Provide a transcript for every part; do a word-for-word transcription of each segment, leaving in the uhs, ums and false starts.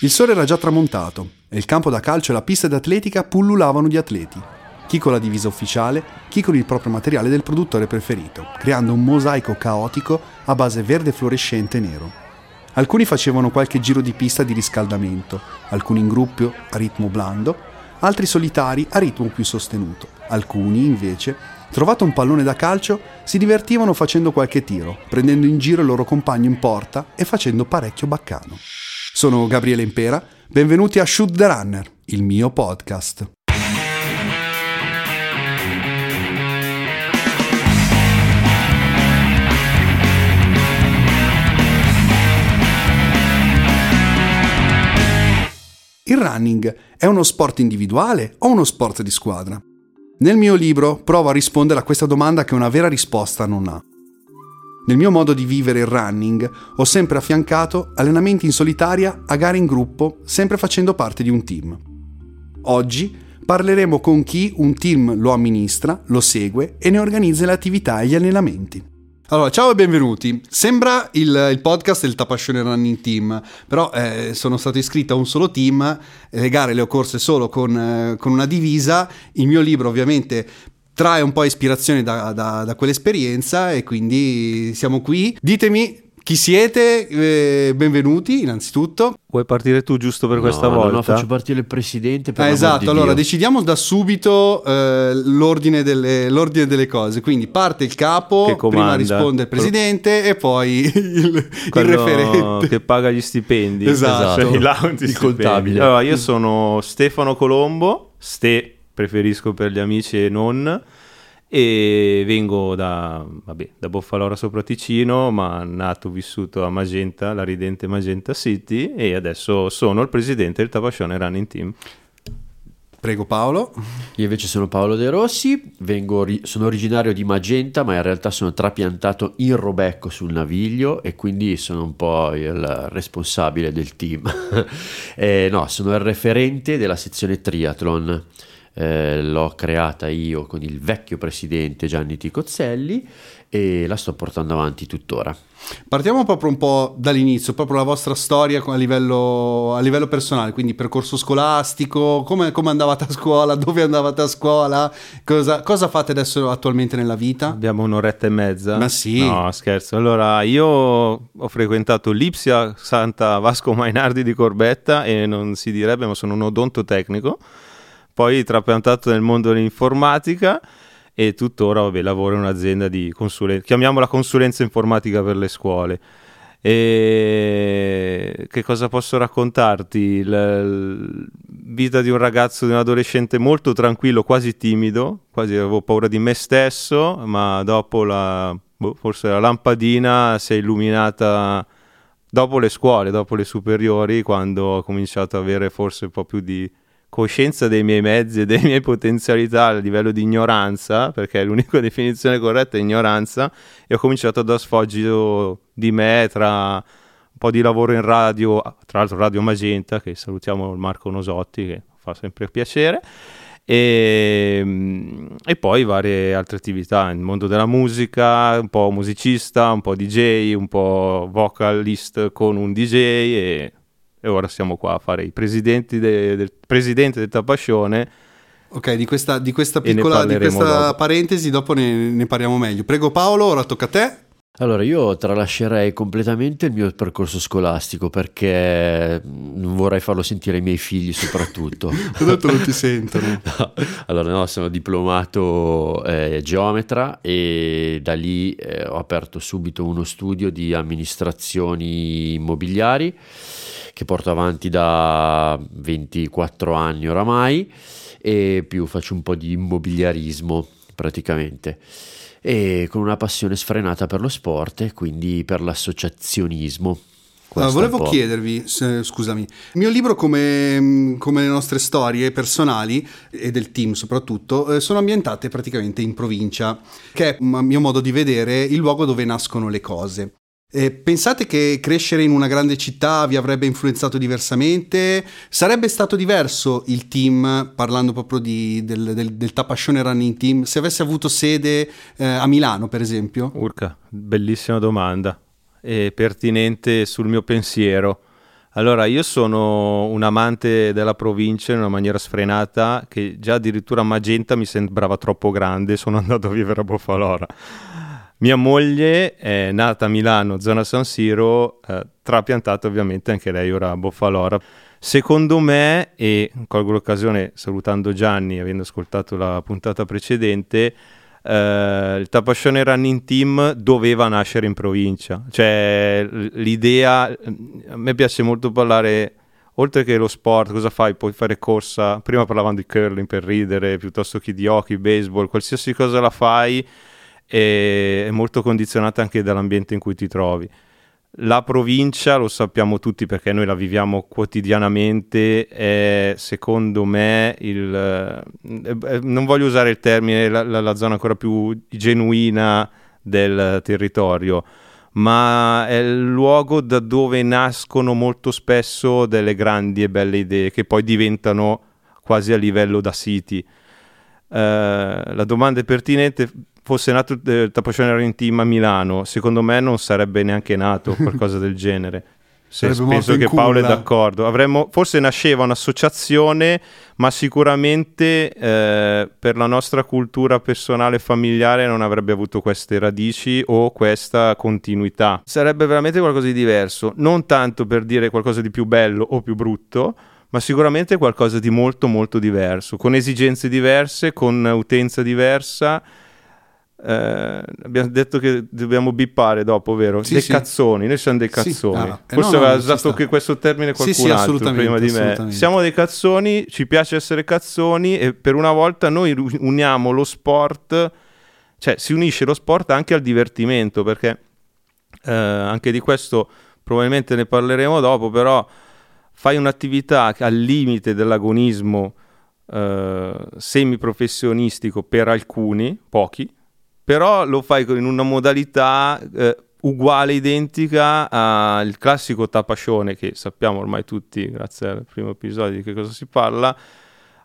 Il sole era già tramontato e il campo da calcio e la pista d'atletica pullulavano di atleti, chi con la divisa ufficiale, chi con il proprio materiale del produttore preferito, creando un mosaico caotico a base verde fluorescente e nero. Alcuni facevano qualche giro di pista di riscaldamento, alcuni in gruppo a ritmo blando, altri solitari a ritmo più sostenuto. Alcuni, invece, trovato un pallone da calcio, si divertivano facendo qualche tiro, prendendo in giro il loro compagno in porta e facendo parecchio baccano. Sono Gabriele Impera, benvenuti a Shoot the Runner, il mio podcast. Il running è uno sport individuale o uno sport di squadra? Nel mio libro provo a rispondere a questa domanda che una vera risposta non ha. Nel mio modo di vivere il running ho sempre affiancato allenamenti in solitaria a gare in gruppo, sempre facendo parte di un team. Oggi parleremo con chi un team lo amministra, lo segue e ne organizza le attività e gli allenamenti. Allora, ciao e benvenuti. Sembra il, il podcast del Tapascione Running Team, però eh, sono stato iscritto a un solo team, le gare le ho corse solo con, eh, con una divisa. Il mio libro ovviamente trae un po' ispirazione da, da, da quell'esperienza e quindi siamo qui. Ditemi chi siete, eh, benvenuti innanzitutto. Vuoi partire tu giusto per no, questa volta? No, no, faccio partire il presidente per ah, Esatto, di allora Dio. Decidiamo da subito eh, l'ordine, delle, l'ordine delle cose. Quindi parte il capo, prima risponde il presidente Pro... e poi il, il referente. Che paga gli stipendi. Esatto, esatto. Cioè, là, il stipendi. Contabile. Allora, io sono Stefano Colombo, Ste preferisco per gli amici e non, e vengo da, vabbè, da Boffalora sopra Ticino, ma nato e vissuto a Magenta, la ridente Magenta City, e adesso sono il presidente del Tapascione Running Team. Prego Paolo. Io invece sono Paolo De Rossi, vengo, sono originario di Magenta, ma in realtà sono trapiantato in Robecco sul Naviglio e quindi sono un po' il responsabile del team. eh, no, sono il referente della sezione triathlon. Eh, l'ho creata io con il vecchio presidente Gianni Ticozzelli e la sto portando avanti tuttora. Partiamo proprio un po' dall'inizio, proprio la vostra storia a livello, a livello personale, quindi percorso scolastico, come, come andavate a scuola, dove andavate a scuola, cosa, cosa fate adesso attualmente nella vita? Abbiamo un'oretta e mezza. Ma sì. No, scherzo. Allora, io ho frequentato l'Ipsia Santa Vasco Mainardi di Corbetta e non si direbbe, ma sono un odontotecnico. Poi trapiantato nel mondo dell'informatica e tuttora vabbè, lavoro in un'azienda di consulenza, chiamiamola consulenza informatica per le scuole. E che cosa posso raccontarti? La vita di un ragazzo, di un adolescente molto tranquillo, quasi timido, quasi avevo paura di me stesso, ma dopo la, boh, forse la lampadina si è illuminata dopo le scuole, dopo le superiori, quando ho cominciato a avere forse un po' più di coscienza dei miei mezzi e delle mie potenzialità a livello di ignoranza, perché l'unica definizione corretta è ignoranza, e ho cominciato a dar sfoggio di me tra un po' di lavoro in radio, tra l'altro Radio Magenta, che salutiamo Marco Nosotti, che fa sempre piacere, e, e poi varie altre attività nel mondo della musica, un po' musicista, un po' D J, un po' vocalist con un D J e... E ora siamo qua a fare i presidenti de, del presidente del Tapascione. Ok, di questa, di questa piccola di questa dopo. parentesi, dopo ne, ne parliamo meglio. Prego Paolo, ora tocca a te. Allora, io tralascerei completamente il mio percorso scolastico perché non vorrei farlo sentire ai miei figli soprattutto. Tanto non ti sentono. No. Allora no, sono diplomato eh, geometra e da lì eh, ho aperto subito uno studio di amministrazioni immobiliari che porto avanti da ventiquattro anni oramai e più faccio un po' di immobiliarismo praticamente. E con una passione sfrenata per lo sport e quindi per l'associazionismo. Allora, volevo chiedervi, eh, scusami, il mio libro come, come le nostre storie personali e del team soprattutto eh, sono ambientate praticamente in provincia, che è, a mio modo di vedere, il luogo dove nascono le cose. Eh, pensate che crescere in una grande città vi avrebbe influenzato diversamente? Sarebbe stato diverso il team, parlando proprio di, del, del, del Tapascione Running Team, se avesse avuto sede eh, a Milano per esempio? Urca, bellissima domanda e pertinente sul mio pensiero. Allora, io sono un amante della provincia in una maniera sfrenata, che già addirittura Magenta mi sembrava troppo grande, sono andato a vivere a Boffalora. Mia moglie è nata a Milano, zona San Siro, eh, trapiantata ovviamente anche lei ora a Boffalora. Secondo me, e colgo l'occasione salutando Gianni, avendo ascoltato la puntata precedente, Uh, il Tapascione Running Team doveva nascere in provincia, cioè l'idea, a me piace molto parlare, oltre che lo sport, cosa fai? Puoi fare corsa, prima parlavamo di curling per ridere, piuttosto che di hockey, baseball, qualsiasi cosa la fai è molto condizionata anche dall'ambiente in cui ti trovi. La provincia, lo sappiamo tutti perché noi la viviamo quotidianamente, è secondo me, il eh, non voglio usare il termine, la, la, la zona ancora più genuina del territorio, ma è il luogo da dove nascono molto spesso delle grandi e belle idee che poi diventano quasi a livello da siti. Eh, la domanda è pertinente. Fosse nato il Tapascione Running Team a Milano, secondo me non sarebbe neanche nato qualcosa del genere. Se penso che Paolo è d'accordo. Avremmo, forse nasceva un'associazione, ma sicuramente eh, per la nostra cultura personale e familiare non avrebbe avuto queste radici o questa continuità. Sarebbe veramente qualcosa di diverso, non tanto per dire qualcosa di più bello o più brutto, ma sicuramente qualcosa di molto molto diverso, con esigenze diverse, con utenza diversa. Eh, abbiamo detto che dobbiamo bippare dopo, vero? Sì, dei sì. Cazzoni, noi siamo dei cazzoni. Sì, ah, forse no, aveva no, usato che questo termine qualcun sì, sì, altro prima di me. Siamo dei cazzoni, ci piace essere cazzoni e per una volta noi uniamo lo sport, cioè si unisce lo sport anche al divertimento, perché eh, anche di questo probabilmente ne parleremo dopo, però fai un'attività al limite dell'agonismo eh, semiprofessionistico per alcuni, pochi, però lo fai in una modalità eh, uguale, identica al classico tapascione, che sappiamo ormai tutti, grazie al primo episodio, di che cosa si parla,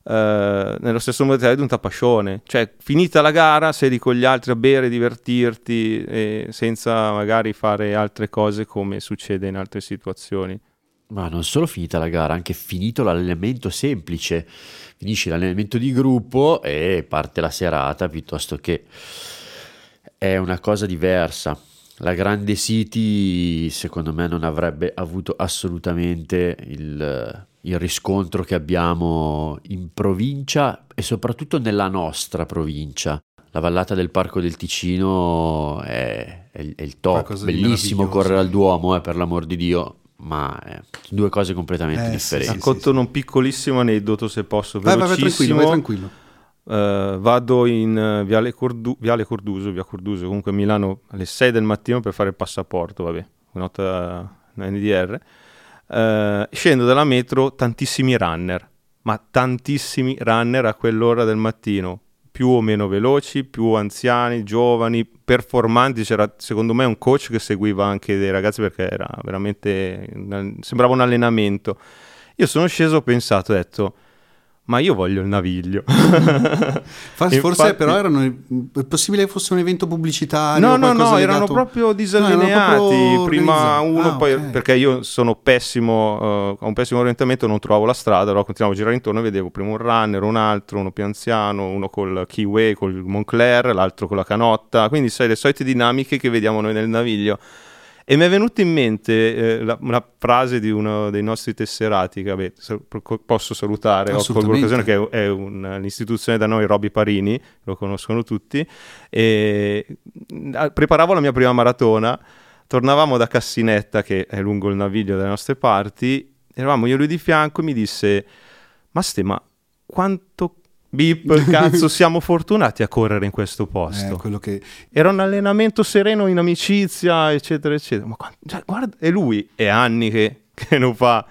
eh, nello stesso modello di un tapascione. Cioè, finita la gara, sei lì con gli altri a bere, divertirti, eh, senza magari fare altre cose come succede in altre situazioni. Ma non solo finita la gara, anche finito l'allenamento semplice. Finisce l'allenamento di gruppo e parte la serata, piuttosto che... è una cosa diversa. La grande city secondo me non avrebbe avuto assolutamente il, il riscontro che abbiamo in provincia e soprattutto nella nostra provincia. La vallata del Parco del Ticino è, è, è il top, bellissimo correre al Duomo eh, per l'amor di Dio, ma eh, due cose completamente eh, differenti. Racconto sì, sì, un sì. piccolissimo aneddoto se posso, velocissimo. Vai, vai, vai, tranquillo, vai, tranquillo. Uh, vado in uh, Viale, Cordu- Viale Corduso, Via Corduso, comunque a Milano alle sei del mattino per fare il passaporto, vabbè, nota N D R. Uh, scendo dalla metro, tantissimi runner, ma tantissimi runner a quell'ora del mattino, più o meno veloci, più anziani, giovani, performanti. C'era secondo me un coach che seguiva anche dei ragazzi perché era veramente, sembrava un allenamento. Io sono sceso, ho pensato, ho detto... ma io voglio il naviglio. Forse infatti... però erano, è possibile che fosse un evento pubblicitario? No, no, no, erano legato... proprio disallineati. No, erano proprio prima uno, ah, poi okay. Perché io sono pessimo, ho uh, un pessimo orientamento, non trovavo la strada, allora continuavo a girare intorno e vedevo prima un runner, un altro, uno più anziano, uno col Kiwi, col Moncler, l'altro con la canotta, quindi sai le solite dinamiche che vediamo noi nel naviglio. E mi è venuta in mente eh, la, una frase di uno dei nostri tesserati, che vabbè, sal- posso salutare, ho colgo l'occasione, che è un'istituzione da noi, Roby Parini, lo conoscono tutti. E preparavo la mia prima maratona, tornavamo da Cassinetta, che è lungo il Naviglio dalle nostre parti, eravamo io e lui di fianco e mi disse «Ma Ste, ma quanto Bip, cazzo, siamo fortunati a correre in questo posto». Eh, quello che... era un allenamento sereno in amicizia, eccetera, eccetera. Ma quando... cioè, guarda, e lui è anni che, che lo fa.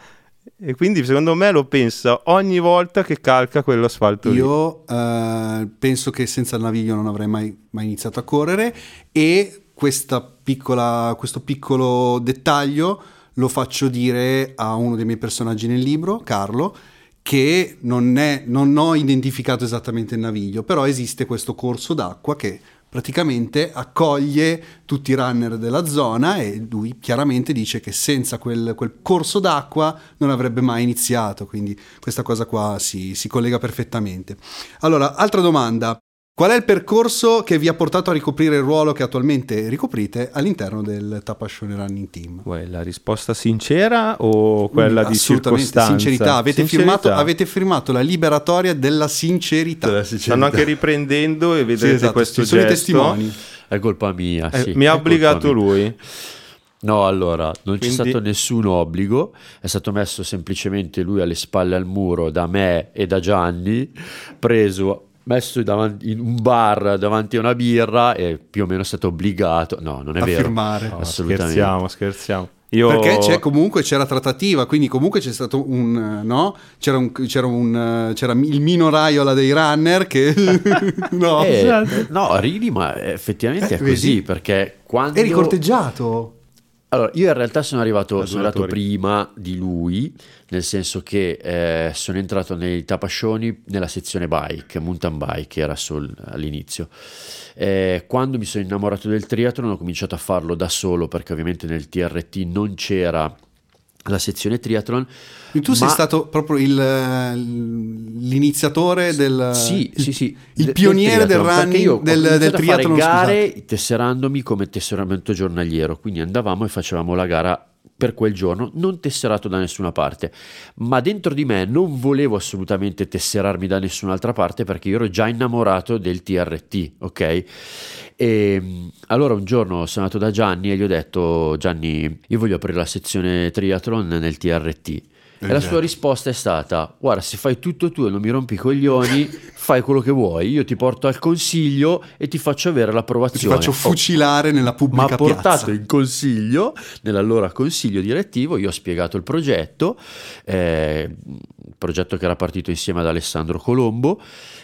E quindi secondo me lo pensa ogni volta che calca quell'asfalto lì. Io uh, penso che senza il naviglio non avrei mai, mai iniziato a correre, e questa piccola, questo piccolo dettaglio lo faccio dire a uno dei miei personaggi nel libro, Carlo, che non, è, non ho identificato esattamente il naviglio, però esiste questo corso d'acqua che praticamente accoglie tutti i runner della zona, e lui chiaramente dice che senza quel, quel corso d'acqua non avrebbe mai iniziato, quindi questa cosa qua si, si collega perfettamente. Allora, altra domanda: qual è il percorso che vi ha portato a ricoprire il ruolo che attualmente ricoprite all'interno del Tapascione Running Team? Uè, la risposta sincera o quella mm, di circostanza? Sincerità. Avete, sincerità. Firmato, avete firmato la liberatoria della sincerità. Della sincerità. Stanno anche riprendendo e vedrete, sì, esatto, questo gesto. Sono i testimoni. È colpa mia, eh, sì. Mi ha obbligato lui. No, allora, non Quindi... c'è stato nessun obbligo, è stato messo semplicemente lui alle spalle al muro da me e da Gianni, preso... messo davanti, in un bar davanti a una birra, e più o meno è stato obbligato, no, non è a vero, firmare. No, assolutamente. Scherziamo, scherziamo. Io... Perché c'è comunque c'era trattativa, quindi comunque c'è stato un no, c'era un c'era un c'era il minoraio alla dei runner che no. Eh, no, ridi, ma effettivamente eh, è così, vedi? Perché quando eri corteggiato. Allora, io in realtà sono arrivato, sono arrivato prima di lui, nel senso che eh, sono entrato nei Tapascioni nella sezione bike, mountain bike era sol, all'inizio. Eh, quando mi sono innamorato del triathlon ho cominciato a farlo da solo, perché ovviamente nel T R T non c'era la sezione triathlon. E tu ma... sei stato proprio il, l'iniziatore del sì, il, sì, sì, il de, pioniere del running, del, del triathlon, gare, scusate, tesserandomi come tesseramento giornaliero, quindi andavamo e facevamo la gara per quel giorno, non tesserato da nessuna parte, ma dentro di me non volevo assolutamente tesserarmi da nessun'altra parte, perché io ero già innamorato del T R T, ok? E allora un giorno sono andato da Gianni e gli ho detto: Gianni, io voglio aprire la sezione triathlon nel T R T. E la sua risposta è stata: guarda, se fai tutto tu e non mi rompi i coglioni, fai quello che vuoi, io ti porto al consiglio e ti faccio avere l'approvazione. Ti faccio fucilare oh. nella pubblica piazza. Ma ha portato in consiglio, nell'allora consiglio direttivo, io ho spiegato il progetto, eh, il progetto che era partito insieme ad Alessandro Colombo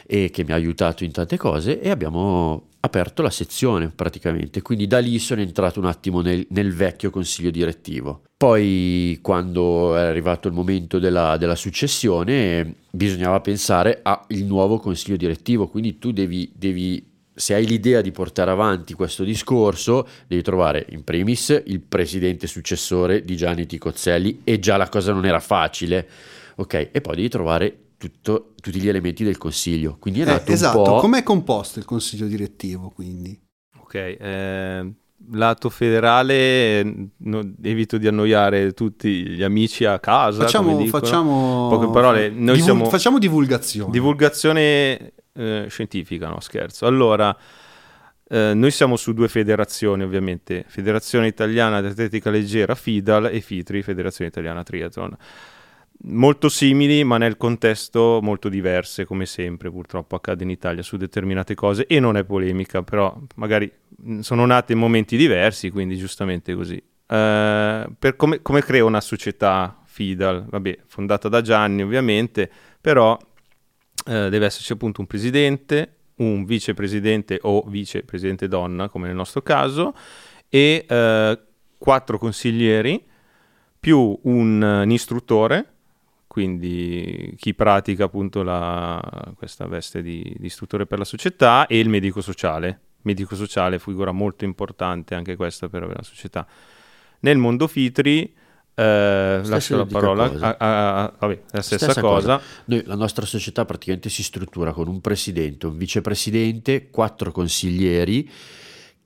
e che mi ha aiutato in tante cose, e abbiamo aperto la sezione praticamente. Quindi da lì sono entrato un attimo nel, nel vecchio consiglio direttivo. Poi, quando è arrivato il momento della, della successione, bisognava pensare al nuovo consiglio direttivo, quindi tu devi, devi, se hai l'idea di portare avanti questo discorso, devi trovare in primis il presidente successore di Gianni Ticozzelli, e già la cosa non era facile, ok? E poi devi trovare tutto, tutti gli elementi del consiglio, quindi è nato eh, esatto. un po'... Com'è composto il consiglio direttivo, quindi? Ok, eh, lato federale, no, evito di annoiare tutti gli amici a casa, facciamo, come dicono. Facciamo... Poche parole, noi Divul- siamo... facciamo divulgazione. Divulgazione eh, scientifica, no scherzo. Allora, eh, noi siamo su due federazioni ovviamente, Federazione Italiana di Atletica Leggera, FIDAL, e FITRI, Federazione Italiana Triathlon. Molto simili, ma nel contesto molto diverse, come sempre purtroppo accade in Italia su determinate cose, e non è polemica, però magari sono nate in momenti diversi, quindi giustamente così. Uh, per come, come crea una società FIDAL? Vabbè, fondata da Gianni ovviamente, però uh, deve esserci appunto un presidente, un vicepresidente o vicepresidente donna, come nel nostro caso, e uh, quattro consiglieri, più un, un istruttore, quindi chi pratica appunto la, questa veste di, di istruttore per la società, e il medico sociale. Medico sociale, figura molto importante anche questa per la società. Nel mondo FITRI, eh, lascio la parola, a, a, a, vabbè, la stessa, stessa cosa. cosa. Noi, la nostra società praticamente si struttura con un presidente, un vicepresidente, quattro consiglieri,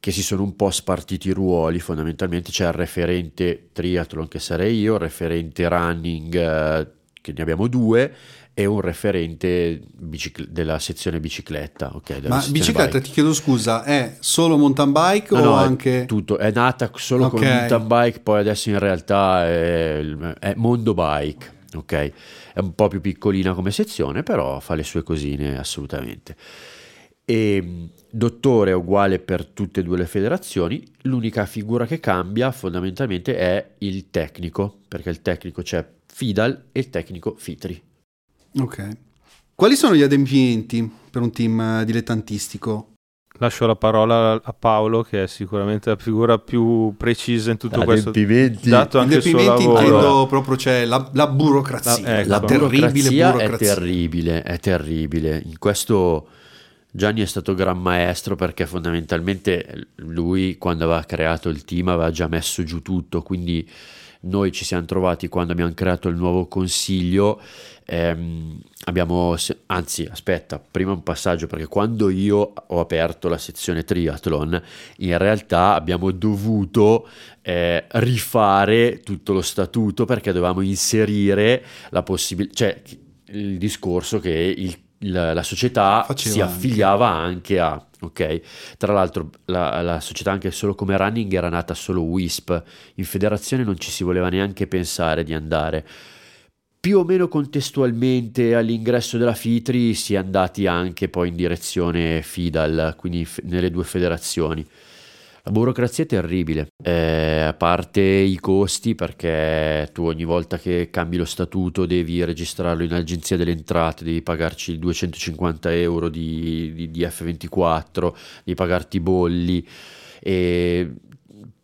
che si sono un po' spartiti i ruoli. Fondamentalmente c'è il referente triathlon, che sarei io, il referente running, eh, che ne abbiamo due, e un referente bicic- della sezione bicicletta. Okay, della Ma sezione bicicletta, bike. Ti chiedo scusa, è solo mountain bike no, o no, anche... È tutto, è nata solo okay. con mountain bike, poi adesso in realtà è, è mondo bike, ok? È un po' più piccolina come sezione, però fa le sue cosine assolutamente. E dottore è uguale per tutte e due le federazioni, l'unica figura che cambia fondamentalmente è il tecnico, perché il tecnico c'è FIDAL e il tecnico FITRI. Ok. Quali sono gli adempimenti per un team dilettantistico? Lascio la parola a Paolo, che è sicuramente la figura più precisa in tutto questo, dato anche il suo lavoro. Intendo proprio, c'è cioè, la, la burocrazia, la, ecco. la terribile burocrazia, burocrazia. È terribile, è terribile. In questo Gianni è stato gran maestro, perché fondamentalmente lui, quando aveva creato il team, aveva già messo giù tutto, quindi noi ci siamo trovati, quando abbiamo creato il nuovo consiglio, ehm, abbiamo, se- anzi aspetta, prima un passaggio, perché quando io ho aperto la sezione triathlon, in realtà abbiamo dovuto eh, rifare tutto lo statuto, perché dovevamo inserire la possibilità, cioè il discorso che il La, la società Faceva si affiliava anche, anche a, ok, tra l'altro la, la società anche solo come running era nata solo Wisp, in federazione non ci si voleva neanche pensare di andare. Più o meno contestualmente all'ingresso della Fitri si è andati anche poi in direzione Fidal, quindi f- nelle due federazioni. La burocrazia è terribile, eh, a parte i costi, perché tu ogni volta che cambi lo statuto devi registrarlo in agenzia delle entrate, devi pagarci duecentocinquanta euro di, di, di effe ventiquattro, devi pagarti i bolli, e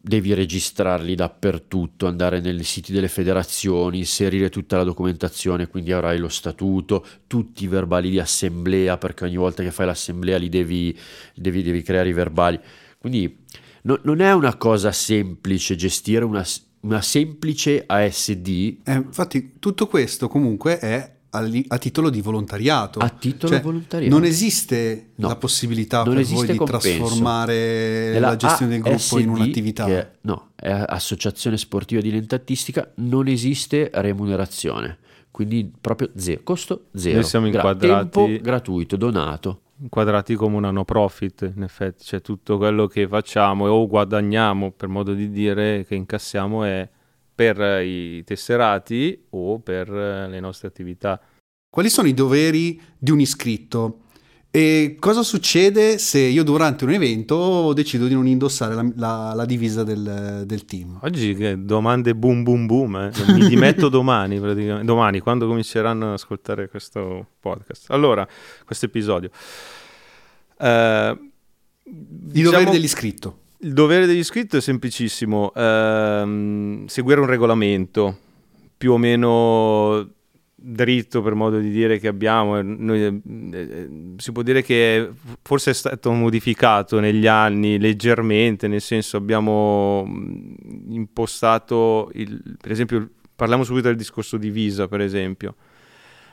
devi registrarli dappertutto, andare nei siti delle federazioni, inserire tutta la documentazione, quindi avrai lo statuto, tutti i verbali di assemblea, perché ogni volta che fai l'assemblea li devi, devi, devi creare i verbali, quindi... No, non è una cosa semplice gestire una, una semplice A S D. Eh, infatti tutto questo comunque è a, a titolo di volontariato. A titolo cioè, volontariato. Non esiste no. la possibilità non per voi di compenso. trasformare Nella la gestione del gruppo A S D, in un'attività. Che è, no, è Associazione Sportiva Dilettantistica, non esiste remunerazione. Quindi proprio zero, costo zero. Noi siamo inquadrati. Gra- tempo gratuito, donato. Inquadrati come una no profit, in effetti, cioè tutto quello che facciamo o guadagniamo, per modo di dire, che incassiamo è per i tesserati o per le nostre attività. Quali sono i doveri di un iscritto e cosa succede se io durante un evento decido di non indossare la, la, la divisa del, del team? Oggi che domande boom boom boom, eh. Mi dimetto domani praticamente, domani quando cominceranno ad ascoltare questo podcast. Allora, questo episodio. Eh, diciamo, I doveri dell'iscritto. Il dovere dell'iscritto è semplicissimo, eh, seguire un regolamento più o meno... dritto, per modo di dire, che abbiamo. Noi, eh, si può dire che forse è stato modificato negli anni leggermente, nel senso abbiamo impostato il, per esempio parliamo subito del discorso divisa, per esempio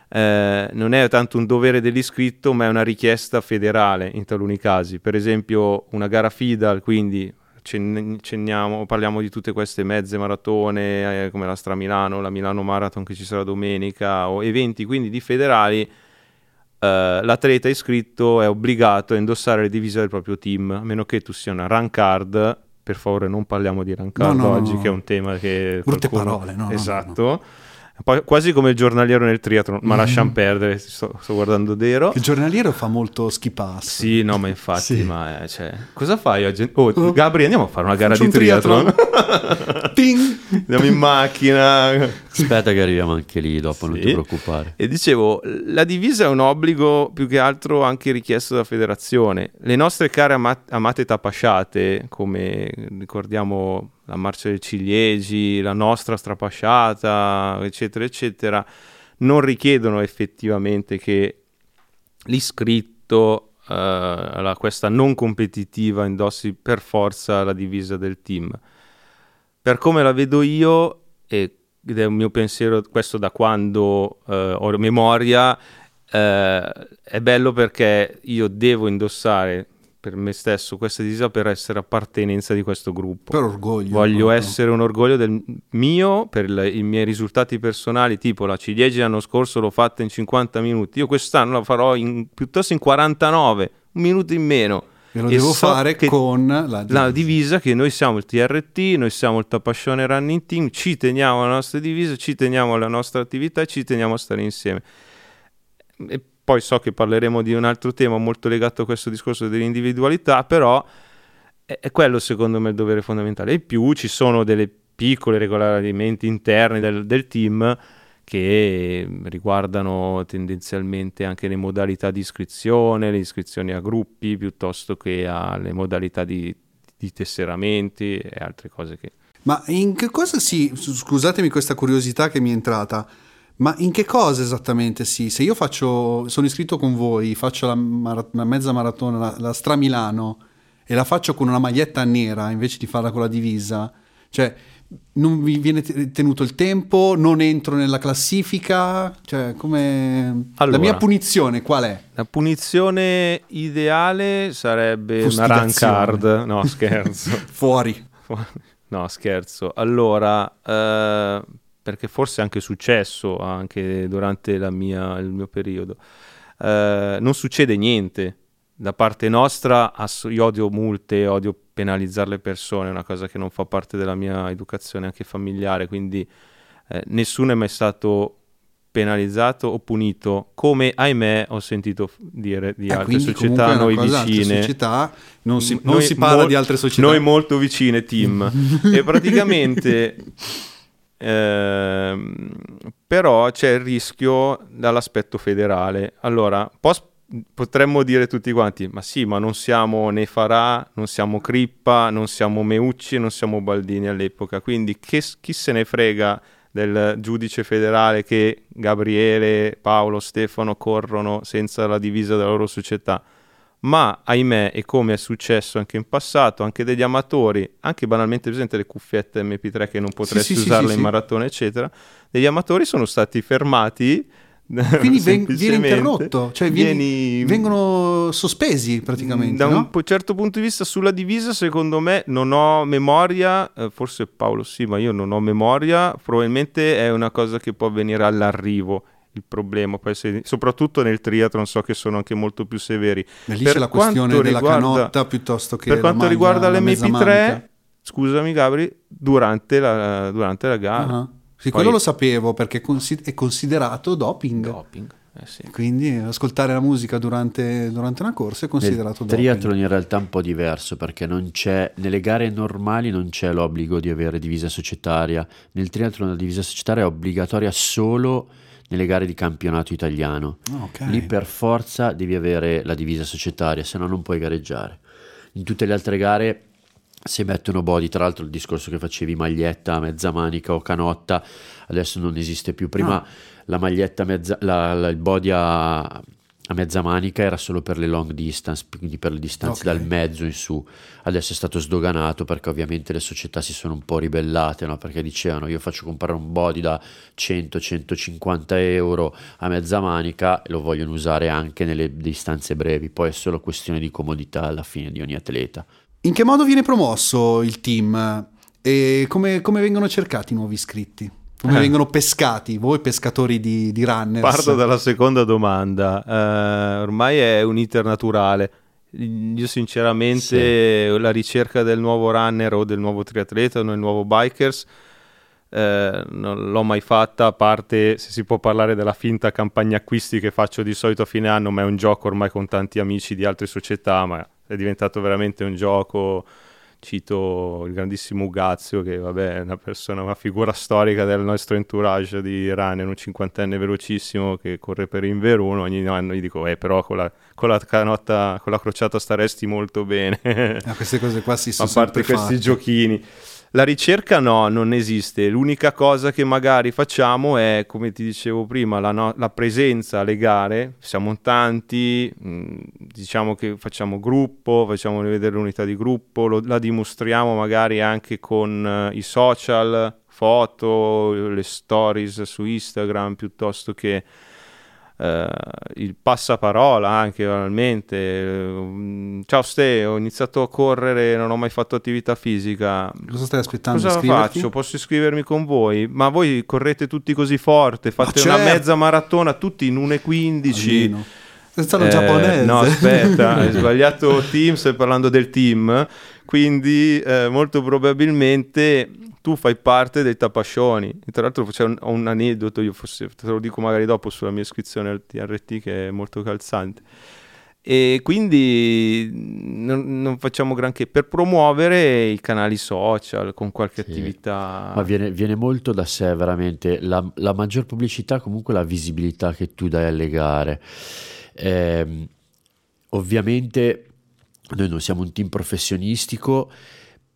eh, non è tanto un dovere dell'iscritto ma è una richiesta federale in taluni casi, per esempio una gara Fidal, quindi cenniamo, parliamo di tutte queste mezze maratone eh, come la Stramilano, la Milano Marathon che ci sarà domenica, o eventi quindi di federali, eh, l'atleta iscritto è obbligato a indossare le divise del proprio team, a meno che tu sia una run card. Per favore non parliamo di run card no, no, oggi no, no. Che è un tema che brutte qualcuno... parole no, esatto no, no, no. Quasi come il giornaliero nel triathlon, ma mm. lasciamo perdere, sto, sto guardando Dero. Il giornaliero fa molto schipasso. Sì, no, ma infatti, sì. ma cioè, cosa fai oggi? Oh, oh. Gabri, andiamo a fare una gara C'è di un triathlon. Ting! Andiamo in macchina. Aspetta che arriviamo anche lì dopo, sì. non ti preoccupare. E dicevo, la divisa è un obbligo più che altro anche richiesto dalla federazione. Le nostre care ama- amate tapasciate, come ricordiamo... la marcia dei ciliegi, la nostra strapasciata, eccetera, eccetera, non richiedono effettivamente che l'iscritto eh, alla questa non competitiva indossi per forza la divisa del team. Per come la vedo io, e, ed è un mio pensiero questo da quando eh, ho memoria, eh, è bello perché io devo indossare... per me stesso questa divisa per essere appartenenza di questo gruppo, per orgoglio voglio proprio. essere un orgoglio del mio, per le, i miei risultati personali, tipo la ciliegia l'anno scorso l'ho fatta in cinquanta minuti, io quest'anno la farò in, piuttosto in quarantanove, un minuto in meno, e lo e devo so fare con la divisa. la divisa che noi siamo il T R T, noi siamo il Tapascione Running Team, ci teniamo alla nostra divisa, ci teniamo alla nostra attività, ci teniamo a stare insieme. E poi so che parleremo di un altro tema molto legato a questo discorso dell'individualità, però è, è quello secondo me il dovere fondamentale. In più ci sono delle piccole regolamenti interni del, del team che riguardano tendenzialmente anche le modalità di iscrizione, le iscrizioni a gruppi piuttosto che alle modalità di, di tesseramenti e altre cose che... Ma in che cosa si... scusatemi questa curiosità che mi è entrata... Ma in che cosa esattamente? Sì, se io faccio, sono iscritto con voi, faccio la, mara- la mezza maratona, la, la Stramilano, e la faccio con una maglietta nera invece di farla con la divisa, cioè non vi viene tenuto il tempo, non entro nella classifica, cioè come... Allora, la mia punizione qual è? La punizione ideale sarebbe una run card. No, scherzo. Fuori. No, scherzo. Allora... Eh... perché forse è anche successo anche durante la mia, il mio periodo, eh, non succede niente da parte nostra. Ass- io odio multe, odio penalizzare le persone, è una cosa che non fa parte della mia educazione anche familiare, quindi eh, nessuno è mai stato penalizzato o punito, come ahimè ho sentito dire di eh, altre società a noi vicine. Società, non si, non noi, si parla mol- di altre società. Noi molto vicine, team. E praticamente... Eh, però c'è il rischio dall'aspetto federale. Allora pos- potremmo dire tutti quanti, ma sì, ma non siamo né Farà, non siamo Crippa, non siamo Meucci, non siamo Baldini all'epoca, quindi che, chi se ne frega del giudice federale che Gabriele, Paolo, Stefano corrono senza la divisa della loro società. Ma ahimè, e come è successo anche in passato, anche degli amatori, anche banalmente presente le cuffiette emme pi tre che non potresti sì, sì, usarle sì, sì, in maratona, eccetera, degli amatori sono stati fermati. Quindi ven- viene interrotto, cioè vieni, vieni, vengono sospesi praticamente. Da no? un certo punto di vista sulla divisa, secondo me, non ho memoria, forse Paolo sì, ma io non ho memoria, probabilmente è una cosa che può avvenire all'arrivo. Il problema può essere, soprattutto nel triathlon, so che sono anche molto più severi. E lì per c'è la questione della riguarda, canotta piuttosto che per quanto riguarda l'emme pi tre, scusami Gabri, durante la, durante la gara uh-huh. Sì, poi... quello lo sapevo perché è considerato doping, doping. Eh sì. Quindi ascoltare la musica durante, durante una corsa è considerato doping. Il triathlon in realtà è un po' diverso perché non c'è, nelle gare normali non c'è l'obbligo di avere divisa societaria. Nel triathlon la divisa societaria è obbligatoria solo nelle gare di campionato italiano. Okay. Lì per forza devi avere la divisa societaria, se no non puoi gareggiare. In tutte le altre gare se mettono body, tra l'altro il discorso che facevi maglietta, mezza manica o canotta adesso non esiste più. Prima no. la maglietta, mezza, la, la, il body a, a mezza manica era solo per le long distance, quindi per le distanze okay. dal mezzo in su. Adesso è stato sdoganato perché ovviamente le società si sono un po' ribellate, no? Perché dicevano io faccio comprare un body da cento centocinquanta euro a mezza manica e lo vogliono usare anche nelle distanze brevi. Poi è solo questione di comodità alla fine di ogni atleta. In che modo viene promosso il team e come, come vengono cercati i nuovi iscritti? Come eh. vengono pescati voi pescatori di, di runners? Parto dalla seconda domanda. Uh, ormai è un iter naturale. Io sinceramente sì. la ricerca del nuovo runner o del nuovo triatleta o del nuovo bikers eh, non l'ho mai fatta, a parte se si può parlare della finta campagna acquisti che faccio di solito a fine anno, ma è un gioco ormai con tanti amici di altre società, ma è diventato veramente un gioco. Cito il grandissimo Ugazio che vabbè è una persona, una figura storica del nostro entourage di runner, un cinquantenne velocissimo che corre per Inveruno. Ogni anno gli dico eh però con la, con la canotta, con la crociata staresti molto bene. Ah, queste cose qua si sono a parte questi fatte. Giochini. La ricerca no, non esiste. L'unica cosa che magari facciamo è, come ti dicevo prima, la, no- la presenza alle gare. Siamo tanti, mh, diciamo che facciamo gruppo, facciamo vedere l'unità di gruppo, lo- la dimostriamo magari anche con uh, i social, foto, le stories su Instagram, piuttosto che Uh, il passaparola anche banalmente. Ciao Ste, ho iniziato a correre, non ho mai fatto attività fisica, cosa stai aspettando? Cosa faccio? Posso iscrivermi con voi? Ma voi correte tutti così forte, fate una mezza maratona tutti in uno e quindici senza lo eh, giapponese. No, aspetta, hai sbagliato team, stai parlando del team, quindi eh, molto probabilmente tu fai parte dei Tapascioni. E tra l'altro c'è un, un aneddoto, io forse te lo dico magari dopo sulla mia iscrizione al T R T, che è molto calzante. E quindi non, non facciamo granché per promuovere i canali social con qualche sì. attività. Ma viene, viene molto da sé veramente. La, la maggior pubblicità, comunque la visibilità che tu dai alle gare. Eh, ovviamente noi non siamo un team professionistico,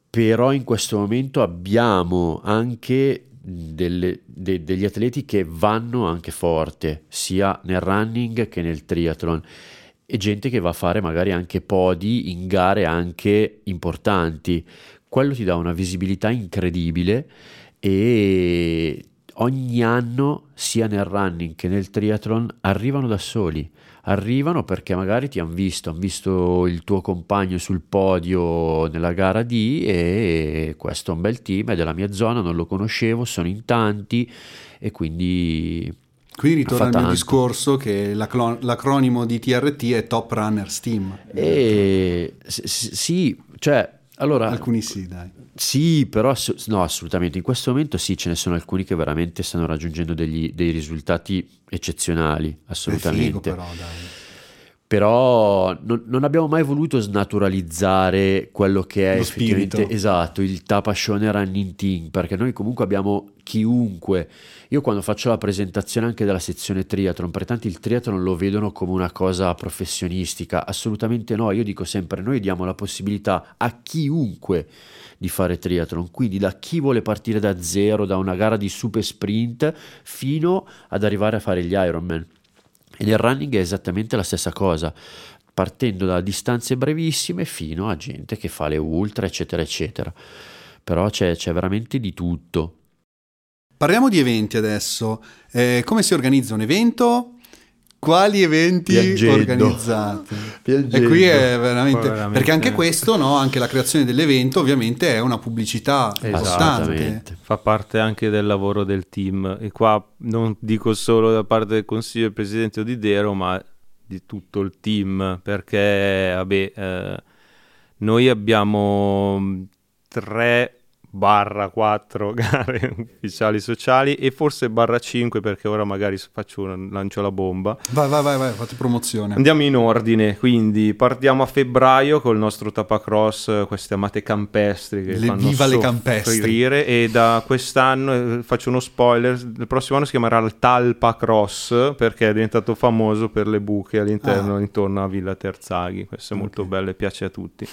però in questo momento abbiamo anche delle, de, degli atleti che vanno anche forte sia nel running che nel triathlon, e gente che va a fare magari anche podi in gare anche importanti. Quello ti dà una visibilità incredibile, e ogni anno sia nel running che nel triathlon arrivano da soli, arrivano perché magari ti hanno visto, hanno visto il tuo compagno sul podio nella gara D, e questo è un bel team, è della mia zona, non lo conoscevo, sono in tanti, e quindi qui ritorna il mio discorso che l'acron- l'acronimo di T R T è Top Runners Team. E S- sì, cioè allora, alcuni sì, dai. Sì, però no, assolutamente. In questo momento sì, ce ne sono alcuni che veramente stanno raggiungendo degli, dei risultati eccezionali, assolutamente. È figo però, dai. Però non, non abbiamo mai voluto snaturalizzare quello che è lo effettivamente spirito. Esatto, il Tapascione Running Team, perché noi comunque abbiamo chiunque. Io quando faccio la presentazione anche della sezione triathlon, per tanti il triathlon lo vedono come una cosa professionistica, assolutamente no. Io dico sempre, noi diamo la possibilità a chiunque di fare triathlon, quindi da chi vuole partire da zero, da una gara di super sprint fino ad arrivare a fare gli Ironman. E nel running è esattamente la stessa cosa, partendo da distanze brevissime fino a gente che fa le ultra, eccetera, eccetera. Però c'è, c'è veramente di tutto. Parliamo di eventi adesso. Eh, come si organizza un evento? Quali eventi Piangendo. organizzati? Piangendo. E qui è veramente... veramente... Perché anche questo, no? Anche la creazione dell'evento ovviamente è una pubblicità costante. Fa parte anche del lavoro del team. E qua non dico solo da parte del Consiglio del Presidente Odidero, ma di tutto il team. Perché, vabbè, eh, noi abbiamo tre... barra quattro gare ufficiali sociali e forse barra cinque, perché ora magari faccio un, lancio la bomba. Vai, vai, vai, vai, fate promozione. Andiamo in ordine, quindi partiamo a febbraio col nostro Tapacross, queste amate campestri che le fanno soffrire, e da quest'anno, faccio uno spoiler, il prossimo anno si chiamerà il Talpacross, perché è diventato famoso per le buche all'interno, ah. intorno a Villa Terzaghi. Questo è molto okay. bello e piace a tutti.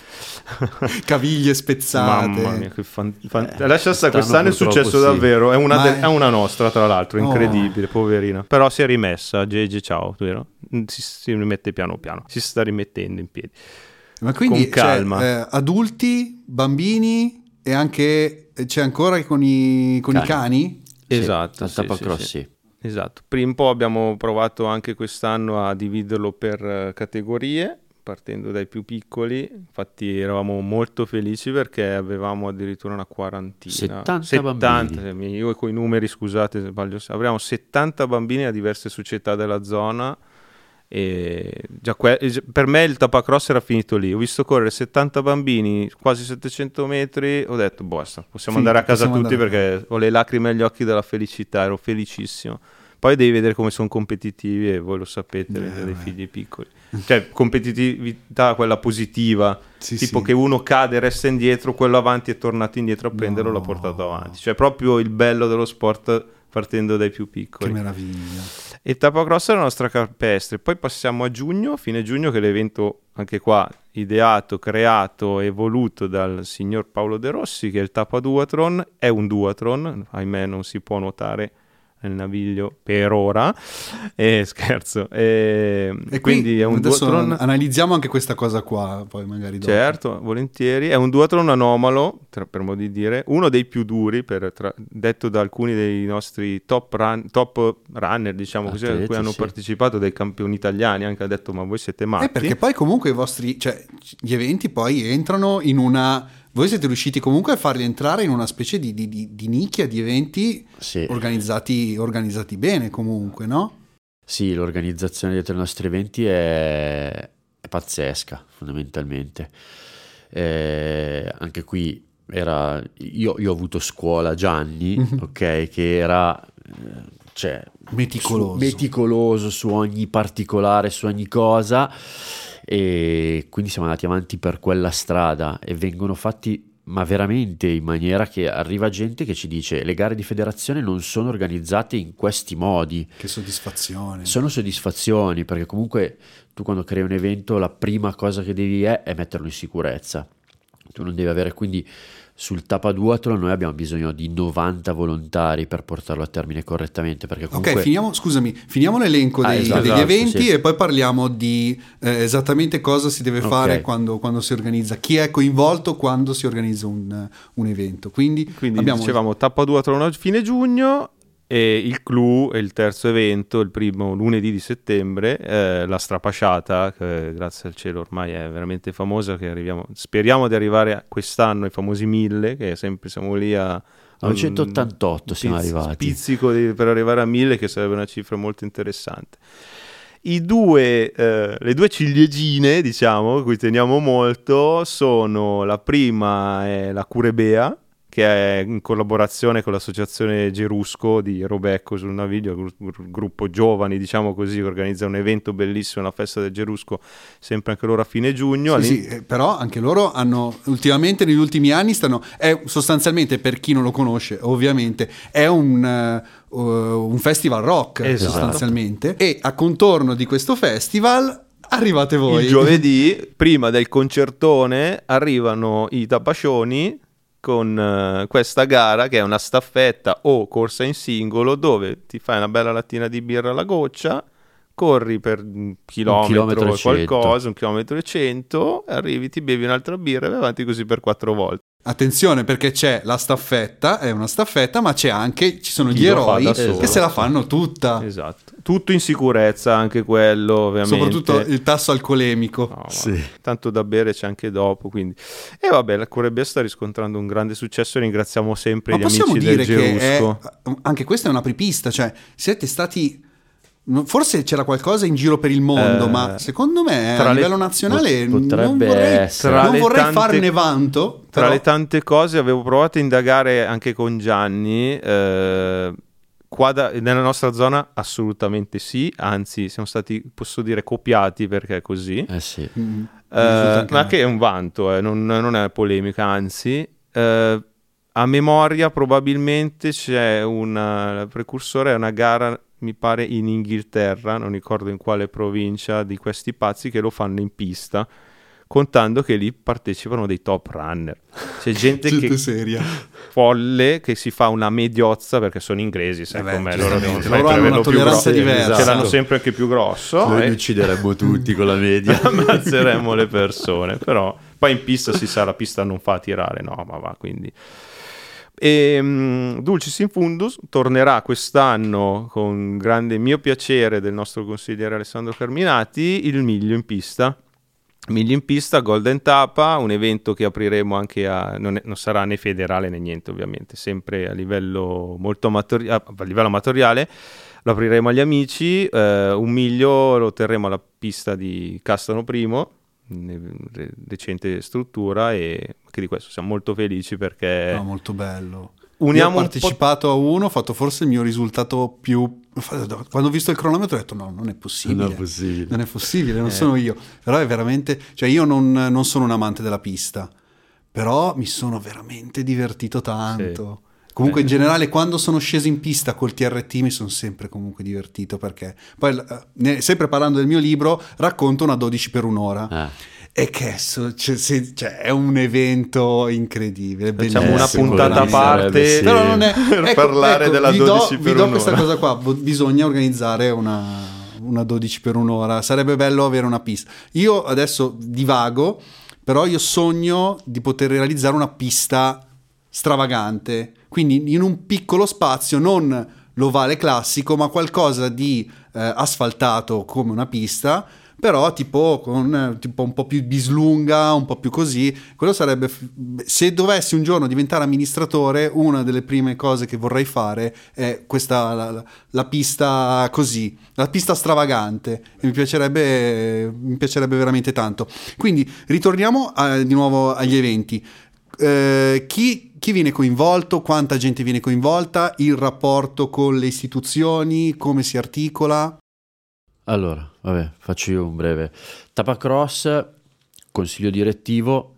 Caviglie spezzate. Mamma mia, che fantastico. Fant- eh, lascia stare, quest'anno è successo sì. davvero, è una, de- è... è una nostra tra l'altro, incredibile, oh. poverina. Però si è rimessa, Gigi, ciao, tu vero? Si, si rimette piano piano, si sta rimettendo in piedi. Ma quindi, con calma. Cioè, eh, adulti, bambini e anche, c'è ancora con i, con cani. i cani? Esatto. Sì, Tapacross, sì, sì. sì. Esatto, prima un po' abbiamo provato anche quest'anno a dividerlo per categorie, partendo dai più piccoli. Infatti eravamo molto felici perché avevamo addirittura una quarantina, settanta, settanta bambini. Io con i numeri, scusate se sbaglio, avevamo settanta bambini a diverse società della zona, e già que- per me il Tapacross era finito lì. Ho visto correre settanta bambini, quasi settecento metri, ho detto basta, possiamo sì, andare a casa tutti andare. Perché ho le lacrime agli occhi della felicità, ero felicissimo. Poi devi vedere come sono competitivi, e voi lo sapete, yeah, avete dei figli piccoli. Cioè, competitività quella positiva, sì, tipo sì. che uno cade, resta indietro, quello avanti è tornato indietro a prenderlo, no. l'ha portato avanti. Cioè, proprio il bello dello sport partendo dai più piccoli. Che meraviglia. E Tapacross è la nostra campestre. Poi passiamo a giugno, fine giugno, che è l'evento, anche qua, ideato, creato e voluto dal signor Paolo De Rossi, che è il Tapa Duatron. È un duatron, ahimè non si può nuotare nel Naviglio per ora, e eh, scherzo, eh, e quindi è un duathlon. Analizziamo anche questa cosa qua poi magari dopo. Certo, volentieri. È un duathlon anomalo, tra, per modo di dire, uno dei più duri, per, tra, detto da alcuni dei nostri top, run, top runner, diciamo così, a cui hanno sì. partecipato, dei campioni italiani, anche ha detto ma voi siete matti, eh, perché poi comunque i vostri, cioè gli eventi poi entrano in una... Voi siete riusciti comunque a farli entrare in una specie di, di, di, di nicchia di eventi sì. organizzati, organizzati bene comunque, no? Sì, l'organizzazione dietro i nostri eventi è, è pazzesca, fondamentalmente. Eh, anche qui era... Io, io ho avuto scuola Gianni, mm-hmm. ok, che era... Eh, cioè, meticoloso. Su, meticoloso su ogni particolare, su ogni cosa, e quindi siamo andati avanti per quella strada, e vengono fatti ma veramente in maniera che arriva gente che ci dice le gare di federazione non sono organizzate in questi modi. Che soddisfazione. Sono soddisfazioni, perché comunque tu quando crei un evento la prima cosa che devi è, è metterlo in sicurezza. Tu non devi avere quindi Sul tapaduathlon noi abbiamo bisogno di novanta volontari per portarlo a termine correttamente, perché comunque... Ok, finiamo, scusami, finiamo l'elenco dei, ah, esatto, degli esatto, eventi sì. E poi parliamo di eh, esattamente cosa si deve okay. fare quando, quando si organizza, chi è coinvolto quando si organizza un, un evento. Quindi, Quindi abbiamo... dicevamo tapaduathlon a fine giugno e il clou è il terzo evento, il primo lunedì di settembre, eh, la strapasciata, che grazie al cielo ormai è veramente famosa, che arriviamo, speriamo di arrivare a quest'anno ai famosi mille, che sempre siamo lì a novecentottantotto, un, siamo pizz- arrivati pizzico di, per arrivare a mille, che sarebbe una cifra molto interessante. I due, eh, le due ciliegine, diciamo, cui teniamo molto, sono, la prima è la Curebea, che è in collaborazione con l'associazione Gerusco di Robecco sul Naviglio, gru- gruppo giovani, diciamo così, che organizza un evento bellissimo, la festa del Gerusco, sempre anche loro a fine giugno. Sì, All'in... sì, però anche loro hanno, ultimamente negli ultimi anni, stanno, è sostanzialmente, per chi non lo conosce ovviamente, è un... Uh, uh, un festival rock, esatto, sostanzialmente, e a contorno di questo festival... arrivate voi. Il giovedì, prima del concertone, arrivano i tapascioni con uh, questa gara che è una staffetta o corsa in singolo, dove ti fai una bella lattina di birra alla goccia, corri per un chilometro, un chilometro o qualcosa, un chilometro e cento, arrivi, ti bevi un'altra birra e vai avanti così per quattro volte. Attenzione, perché c'è la staffetta, è una staffetta, ma c'è anche, ci sono Chi gli eroi che solo. se la fanno tutta. Esatto. Tutto in sicurezza, anche quello, ovviamente. Soprattutto il tasso alcolemico. No, sì. Tanto da bere c'è anche dopo, quindi. E vabbè, la Curebea sta riscontrando un grande successo, ringraziamo sempre ma gli amici del Gerusco. È... anche questa è un'apripista, cioè siete stati... forse c'era qualcosa in giro per il mondo, eh, ma secondo me a livello nazionale potrebbe non vorrei, essere. Non vorrei tante, farne vanto. Tra però... le tante cose avevo provato a indagare anche con Gianni, eh, qua da, nella nostra zona assolutamente sì, anzi siamo stati, posso dire, copiati, perché è così. Eh sì. Mm, eh, ma che è un vanto, eh, non, non è polemica, anzi... Eh, a memoria probabilmente c'è un precursore a una gara, mi pare in Inghilterra, non ricordo in quale provincia, di questi pazzi che lo fanno in pista, contando che lì partecipano dei top runner. C'è gente, gente che seria, folle, che si fa una mediozza, perché sono inglesi, sai com'è, loro devono sempre una tolleranza diversa, ce l'hanno sempre anche più grosso. Noi e... uccideremmo tutti con la media, ammazzeremmo le persone, però poi in pista si sa, la pista non fa tirare, no, ma va, quindi... E um, Dulcis in Fundus tornerà quest'anno, con grande mio piacere del nostro consigliere Alessandro Carminati, il miglio in pista. Miglio in pista, Golden Tapa, un evento che apriremo anche a... non, è, non sarà né federale né niente, ovviamente, sempre a livello molto amatori- a livello amatoriale. Lo apriremo agli amici, eh, un miglio lo terremo alla pista di Castano Primo, recente struttura, e anche di questo siamo molto felici, perché no, molto bello. Uniamo, ho partecipato un po- a uno, ho fatto forse il mio risultato più, quando ho visto il cronometro ho detto no, non è possibile, non è possibile, non, è possibile, non eh. sono io, però è veramente, cioè io non, non sono un amante della pista, però mi sono veramente divertito tanto, sì. Comunque in generale quando sono sceso in pista col T R T mi sono sempre comunque divertito, perché poi, sempre parlando del mio libro, racconto una dodici per un'ora, ah. E che so, cioè, se, cioè, è un evento incredibile, facciamo una puntata a parte, sì. Però non è, ecco, per parlare, ecco, della vi dodici do, per vi do un'ora. Questa cosa qua, bisogna organizzare una, una dodici per un'ora, sarebbe bello avere una pista. Io adesso divago, però io sogno di poter realizzare una pista stravagante, quindi in un piccolo spazio, non l'ovale classico, ma qualcosa di eh, asfaltato come una pista, però tipo con tipo un po' più bislunga, un po' più così. Quello sarebbe, se dovessi un giorno diventare amministratore, una delle prime cose che vorrei fare è questa, la, la pista così, la pista stravagante, e mi piacerebbe mi piacerebbe veramente tanto. Quindi ritorniamo a, di nuovo agli eventi. Eh, chi, chi viene coinvolto, quanta gente viene coinvolta, il rapporto con le istituzioni, come si articola? Allora, vabbè, faccio io un breve. Tapacross, consiglio direttivo,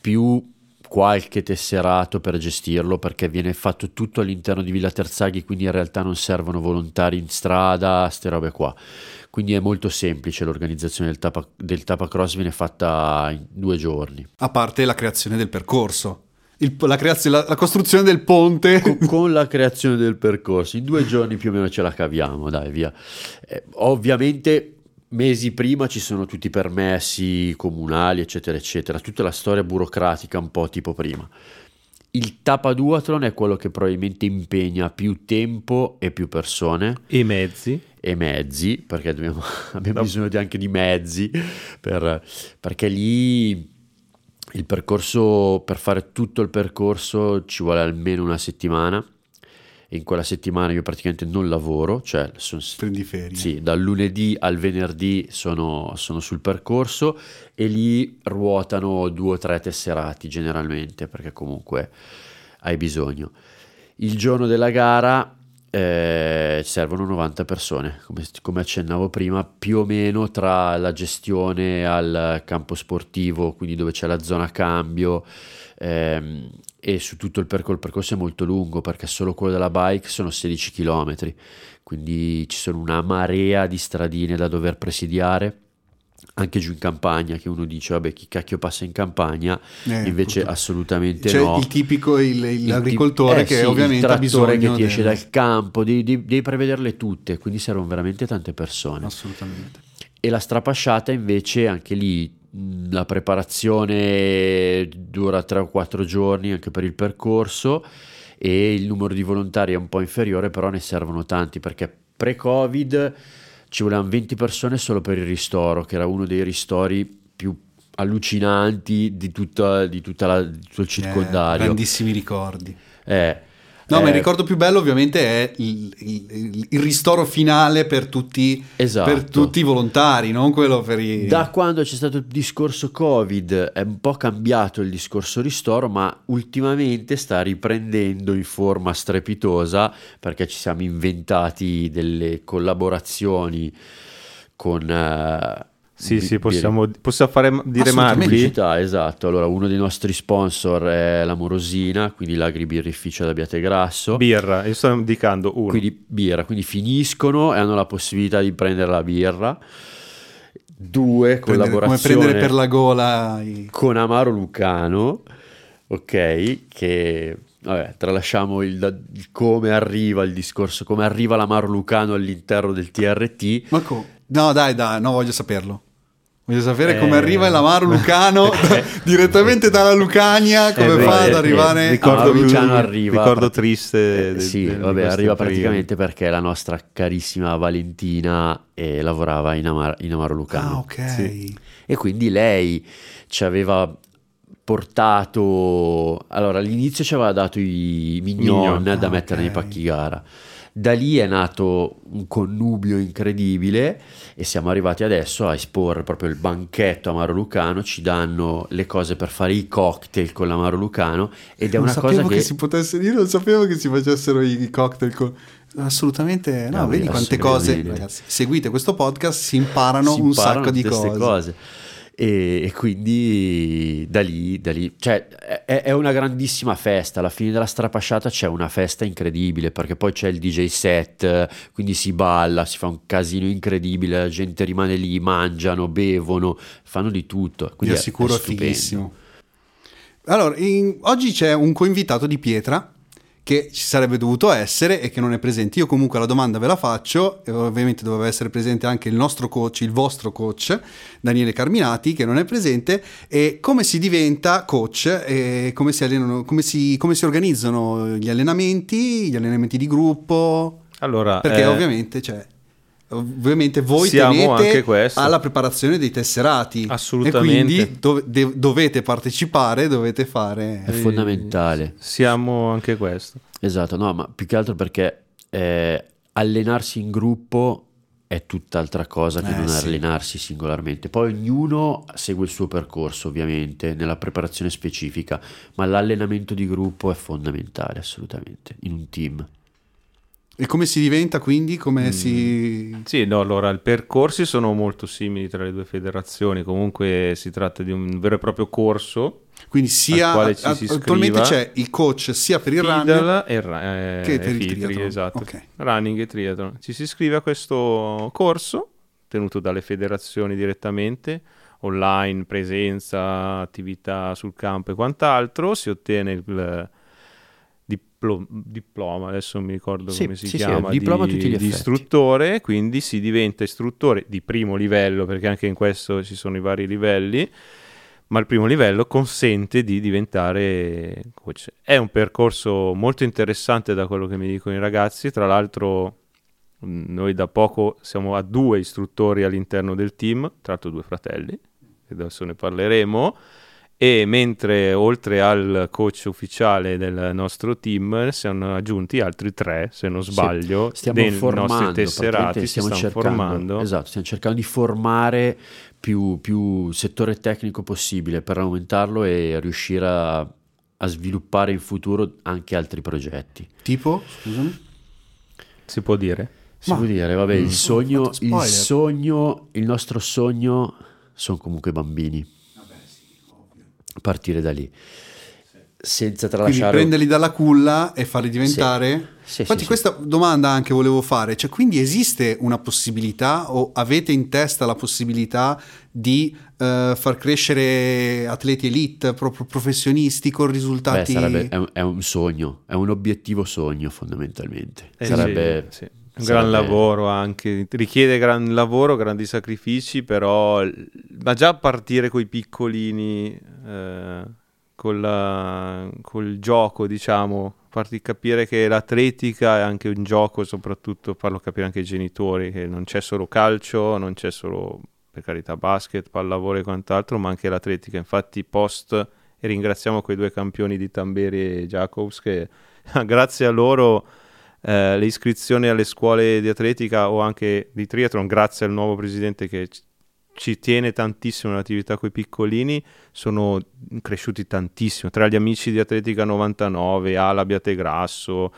più qualche tesserato per gestirlo, perché viene fatto tutto all'interno di Villa Terzaghi, quindi in realtà non servono volontari in strada, ste robe qua. Quindi è molto semplice l'organizzazione del tapa, del tapacross, viene fatta in due giorni. A parte la creazione del percorso. il, la, creazione, la, la costruzione del ponte con, con la creazione del percorso. In due giorni più o meno ce la caviamo, dai, via. Eh, ovviamente mesi prima ci sono tutti i permessi comunali, eccetera eccetera, tutta la storia burocratica un po' tipo prima. Il Tapaduathlon è quello che probabilmente impegna più tempo e più persone e mezzi e mezzi perché dobbiamo, abbiamo no. bisogno di, anche di mezzi per, perché lì il percorso, per fare tutto il percorso ci vuole almeno una settimana. In quella settimana io praticamente non lavoro, cioè sono, prendi ferie. Sì, dal lunedì al venerdì sono, sono sul percorso e lì ruotano due o tre tesserati generalmente, perché comunque hai bisogno. Il giorno della gara eh, servono novanta persone, come, come accennavo prima, più o meno tra la gestione al campo sportivo, quindi dove c'è la zona cambio, ehm, e su tutto il percorso. Il percorso è molto lungo perché solo quello della bike sono sedici chilometri, quindi ci sono una marea di stradine da dover presidiare, anche giù in campagna, che uno dice vabbè chi cacchio passa in campagna, eh, invece tutto. assolutamente cioè, no il tipico il, il l'agricoltore il tip- eh, che sì, ovviamente ha bisogno che ti del... esce dal campo, devi, devi, devi prevederle tutte, quindi servono veramente tante persone, assolutamente. E la strapasciata invece anche lì la preparazione dura tre o quattro giorni anche per il percorso e il numero di volontari è un po' inferiore, però ne servono tanti, perché pre-Covid ci volevano venti persone solo per il ristoro, che era uno dei ristori più allucinanti di tutta, di tutta la, di tutto il circondario. Eh, grandissimi ricordi. Eh. No, ma il ricordo più bello ovviamente è il, il, il ristoro finale per tutti, esatto. per tutti i volontari, non quello per i... Da quando c'è stato il discorso Covid è un po' cambiato il discorso ristoro, ma ultimamente sta riprendendo in forma strepitosa, perché ci siamo inventati delle collaborazioni con... Uh, Sì, di, sì, possiamo, dire, possiamo fare, dire marchi. Esatto, allora uno dei nostri sponsor è la Morosina, quindi l'agribirrificio ad Abbiate Grasso. Birra, io sto indicando uno. Quindi birra, quindi finiscono e hanno la possibilità di prendere la birra. Due, prendere, collaborazione. Come prendere per la gola. I... Con Amaro Lucano, ok, che... Vabbè, tralasciamo il, il come arriva il discorso, come arriva l'Amaro Lucano all'interno del T R T. Ma co- No, dai, dai, no, voglio saperlo. Voglio sapere eh, come arriva l'Amaro Lucano eh, direttamente dalla Lucania, come eh, fa eh, ad arrivare... Eh, ricordo, Lucano arriva, ricordo triste. Eh, del, sì, del, vabbè, arriva praticamente prima. Perché la nostra carissima Valentina eh, lavorava in, Amar- in Amaro Lucano. Ah, ok. Sì. E quindi lei ci aveva portato... Allora, all'inizio ci aveva dato i mignon, mignon. da ah, mettere okay. nei pacchi gara. Da lì è nato un connubio incredibile e siamo arrivati adesso a esporre proprio il banchetto Amaro Lucano. Ci danno le cose per fare i cocktail con l'Amaro Lucano ed è non una cosa che... che si potesse dire, non sapevo che si facessero i cocktail con... Assolutamente no, no vedi quante cose, ragazzi, seguite questo podcast, si imparano, si imparano un sacco di cose, cose. E, e quindi da lì, da lì cioè, è, è una grandissima festa. Alla fine della strapasciata c'è una festa incredibile, perché poi c'è il D J set, quindi si balla, si fa un casino incredibile, la gente rimane lì, mangiano, bevono, fanno di tutto. Quindi vi assicuro è, è fighissimo. Allora, in, oggi c'è un coinvitato di pietra che ci sarebbe dovuto essere e che non è presente. Io comunque la domanda ve la faccio, e ovviamente doveva essere presente anche il nostro coach, il vostro coach Daniele Carminati, che non è presente. E come si diventa coach e come si allenano, come si, come si organizzano gli allenamenti, gli allenamenti di gruppo? Allora, perché eh, ovviamente cioè, ovviamente voi tenete anche questo alla preparazione dei tesserati. Assolutamente. E quindi dov- de- dovete partecipare, dovete fare... È fondamentale. Siamo anche questo. Esatto, no, ma più che altro perché eh, allenarsi in gruppo è tutt'altra cosa che eh, non sì. allenarsi singolarmente. Poi ognuno segue il suo percorso ovviamente nella preparazione specifica, ma l'allenamento di gruppo è fondamentale assolutamente in un team. E come si diventa quindi? Come mm. si... Sì, no, allora i percorsi sono molto simili tra le due federazioni, comunque si tratta di un vero e proprio corso. Quindi sia a, ci a, si attualmente c'è il coach sia per il running e ra- eh, che per e il tri- triathlon. Esatto, okay. Running e triathlon. Ci si iscrive a questo corso tenuto dalle federazioni direttamente, online, presenza, attività sul campo e quant'altro, si ottiene il diploma, diploma adesso mi ricordo sì, come si sì, chiama, sì, diploma di, a tutti gli di istruttore, quindi si diventa istruttore di primo livello, perché anche in questo ci sono i vari livelli, ma il primo livello consente di diventare coach. È un percorso molto interessante da quello che mi dicono i ragazzi, tra l'altro noi da poco siamo a due istruttori all'interno del team, tra l'altro due fratelli, e adesso ne parleremo, e mentre oltre al coach ufficiale del nostro team siano aggiunti altri tre, se non sbaglio, sì, stiamo dei formando, nostri tesserati, stiamo si stanno cercando, formando. Esatto, stiamo cercando di formare più, più settore tecnico possibile per aumentarlo e riuscire a, a sviluppare in futuro anche altri progetti. Tipo? Scusami? Si può dire? Si Ma, può dire, vabbè, mh, il sogno, il sogno, il nostro sogno sono comunque bambini. Vabbè, sì, ovvio. Partire da lì. Sì. Senza tralasciare... Quindi prenderli dalla culla e farli diventare... Sì. Sì, Infatti sì, questa sì. domanda anche volevo fare, cioè quindi esiste una possibilità o avete in testa la possibilità di uh, far crescere atleti elite, pro- professionisti con risultati... Beh, sarebbe, è, un, è un sogno, è un obiettivo sogno fondamentalmente. Eh, sarebbe... Sì, sì. Gran lavoro anche, richiede gran lavoro, grandi sacrifici, però ma già partire coi piccolini, eh, con la, col gioco, diciamo, farti capire che l'atletica è anche un gioco, soprattutto farlo capire anche ai genitori, che non c'è solo calcio, non c'è solo, per carità, basket, pallavolo e quant'altro, ma anche l'atletica. Infatti post, e ringraziamo quei due campioni di Tamberi e Jacobs, che grazie a loro... Eh, le iscrizioni alle scuole di atletica o anche di triathlon, grazie al nuovo presidente che ci tiene tantissimo all'attività coi piccolini, sono cresciuti tantissimo, tra gli amici di Atletica novantanove, Ala, Abbiate Grasso,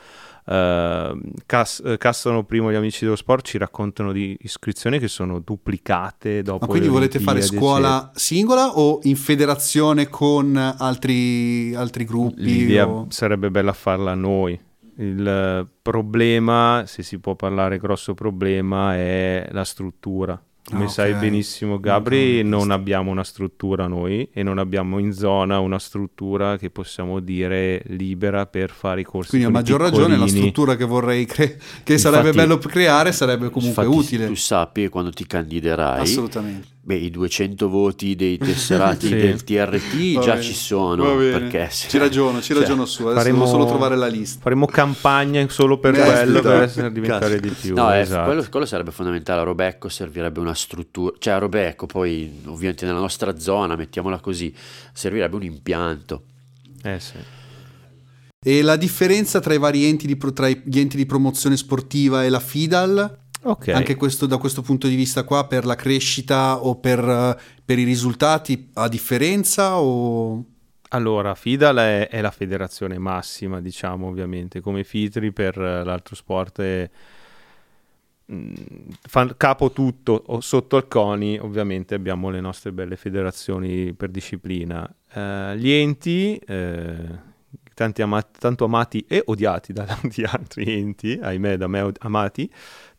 eh, Cas- Castano Primo, gli amici dello sport ci raccontano di iscrizioni che sono duplicate dopo. Ma quindi volete fare scuola eccetera. Singola o in federazione con altri, altri gruppi? L'idea o... sarebbe bella farla noi. Il problema, se si può parlare grosso problema, è la struttura. Come ah, sai okay. benissimo Gabri, okay. non abbiamo una struttura noi e non abbiamo in zona una struttura che possiamo dire libera per fare i corsi. Quindi a maggior piccolini. Ragione la struttura che vorrei cre- che infatti, sarebbe bello creare sarebbe comunque infatti, utile. Tu sappi quando ti candiderai. Assolutamente. Beh, i duecento voti dei tesserati sì. del T R T già ci sono, perché se... ci ragiono, ci cioè, ragiono su, adesso faremo, devo solo trovare la lista. Faremo campagne solo per eh, quello, per essere, diventare di più. No, esatto. eh, quello, quello sarebbe fondamentale, a Robecco servirebbe una struttura, cioè a Robecco poi ovviamente nella nostra zona, mettiamola così, servirebbe un impianto. Eh sì. E la differenza tra i vari enti di pro, tra gli enti di promozione sportiva e la FIDAL? Okay. Anche questo, da questo punto di vista qua, per la crescita o per, per i risultati, a differenza o... Allora, FIDAL è, è la federazione massima, diciamo, ovviamente, come FITRI per l'altro sport è... fa capo tutto, sotto al CONI ovviamente abbiamo le nostre belle federazioni per disciplina. Uh, gli enti... Uh... Tanti ama- tanto amati e odiati da tanti altri enti, ahimè da me od- amati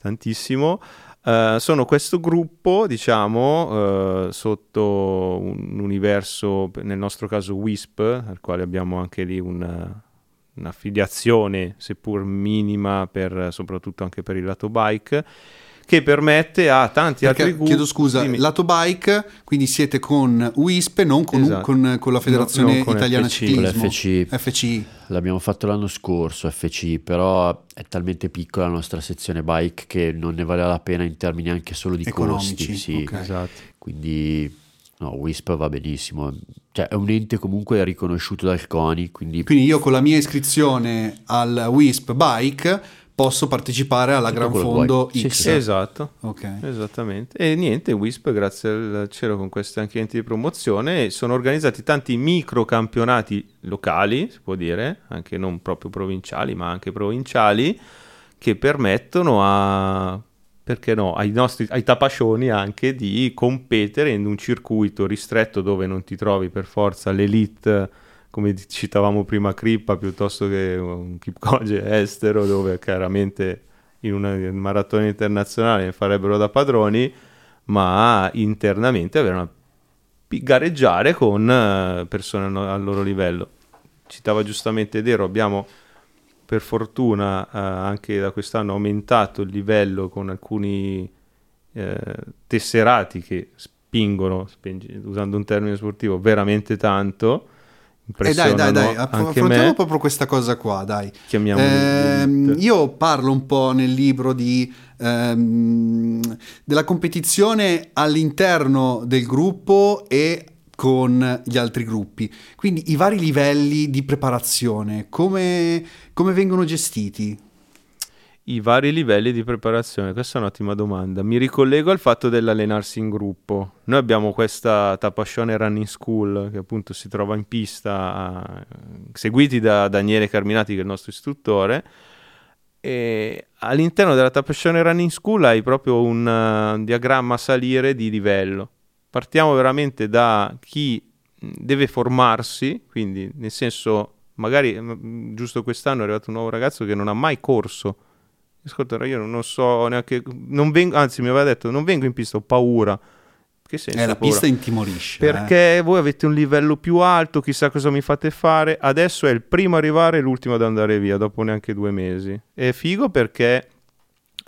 tantissimo, uh, sono questo gruppo, diciamo, uh, sotto un universo, nel nostro caso Wisp, al quale abbiamo anche lì una, un'affiliazione, seppur minima, per, soprattutto anche per il lato bike, che permette a tanti Perché, altri gruppi... Chiedo scusa, dimmi. Lato bike, quindi siete con Wisp e non con, esatto. un, con, con la Federazione no, con Italiana Ciclismo. F C I. L'abbiamo fatto l'anno scorso, F C I, però è talmente piccola la nostra sezione bike che non ne vale la pena in termini anche solo di economici, costi. Sì. Okay. Esatto. Quindi no, Wisp va benissimo. Cioè è un ente comunque riconosciuto dal CONI. Quindi, quindi io con la mia iscrizione al Wisp Bike... posso partecipare alla Gran Fondo X. Sì, sì. Esatto, okay. Esattamente. E niente, Wisp, grazie al cielo, con questi anche enti di promozione, sono organizzati tanti micro campionati locali, si può dire, anche non proprio provinciali, ma anche provinciali, che permettono a, perché no, ai nostri, ai tapascioni anche di competere in un circuito ristretto dove non ti trovi per forza l'elite, come citavamo prima Crippa, piuttosto che un Kipchoge estero, dove chiaramente in una maratona internazionale ne farebbero da padroni, ma internamente avere una gareggiare con persone al loro livello. Citava giustamente Dero, abbiamo per fortuna eh, anche da quest'anno aumentato il livello con alcuni eh, tesserati che spingono, spingi, usando un termine sportivo, veramente tanto. E dai, dai, dai, affrontiamo me. proprio questa cosa qua, dai. Eh, io parlo un po' nel libro di ehm, della competizione all'interno del gruppo e con gli altri gruppi, quindi i vari livelli di preparazione, come, come vengono gestiti? I vari livelli di preparazione, questa è un'ottima domanda. Mi ricollego al fatto dell'allenarsi in gruppo. Noi abbiamo questa Tapascione Running School che appunto si trova in pista, seguiti da Daniele Carminati che è il nostro istruttore, e all'interno della Tapascione Running School hai proprio un, un diagramma a salire di livello. Partiamo veramente da chi deve formarsi, quindi nel senso, magari giusto quest'anno è arrivato un nuovo ragazzo che non ha mai corso. Ascolta, io non so neanche, non vengo, anzi mi aveva detto non vengo in pista, ho paura. Che senso? Eh, la paura? Pista intimorisce. Perché eh. voi avete un livello più alto, chissà cosa mi fate fare. Adesso è il primo a arrivare e l'ultimo ad andare via dopo neanche due mesi. È figo perché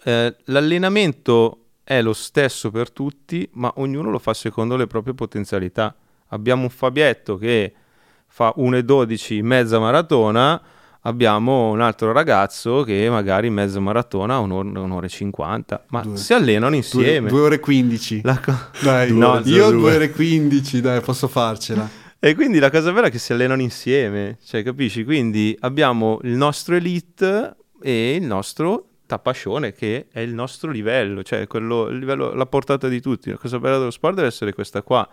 eh, l'allenamento è lo stesso per tutti, ma ognuno lo fa secondo le proprie potenzialità. Abbiamo un Fabietto che fa uno e dodici mezza maratona, abbiamo un altro ragazzo che magari in mezza maratona un'ora, un'ora e cinquanta, ma due. Si allenano insieme. Due, due ore e quindici. Co- dai, due, no, io due. due ore e quindici, dai, posso farcela. E quindi la cosa bella è che si allenano insieme, cioè capisci? Quindi abbiamo il nostro elite e il nostro tapascione che è il nostro livello, cioè quello, il livello, la portata di tutti. La cosa bella dello sport deve essere questa qua.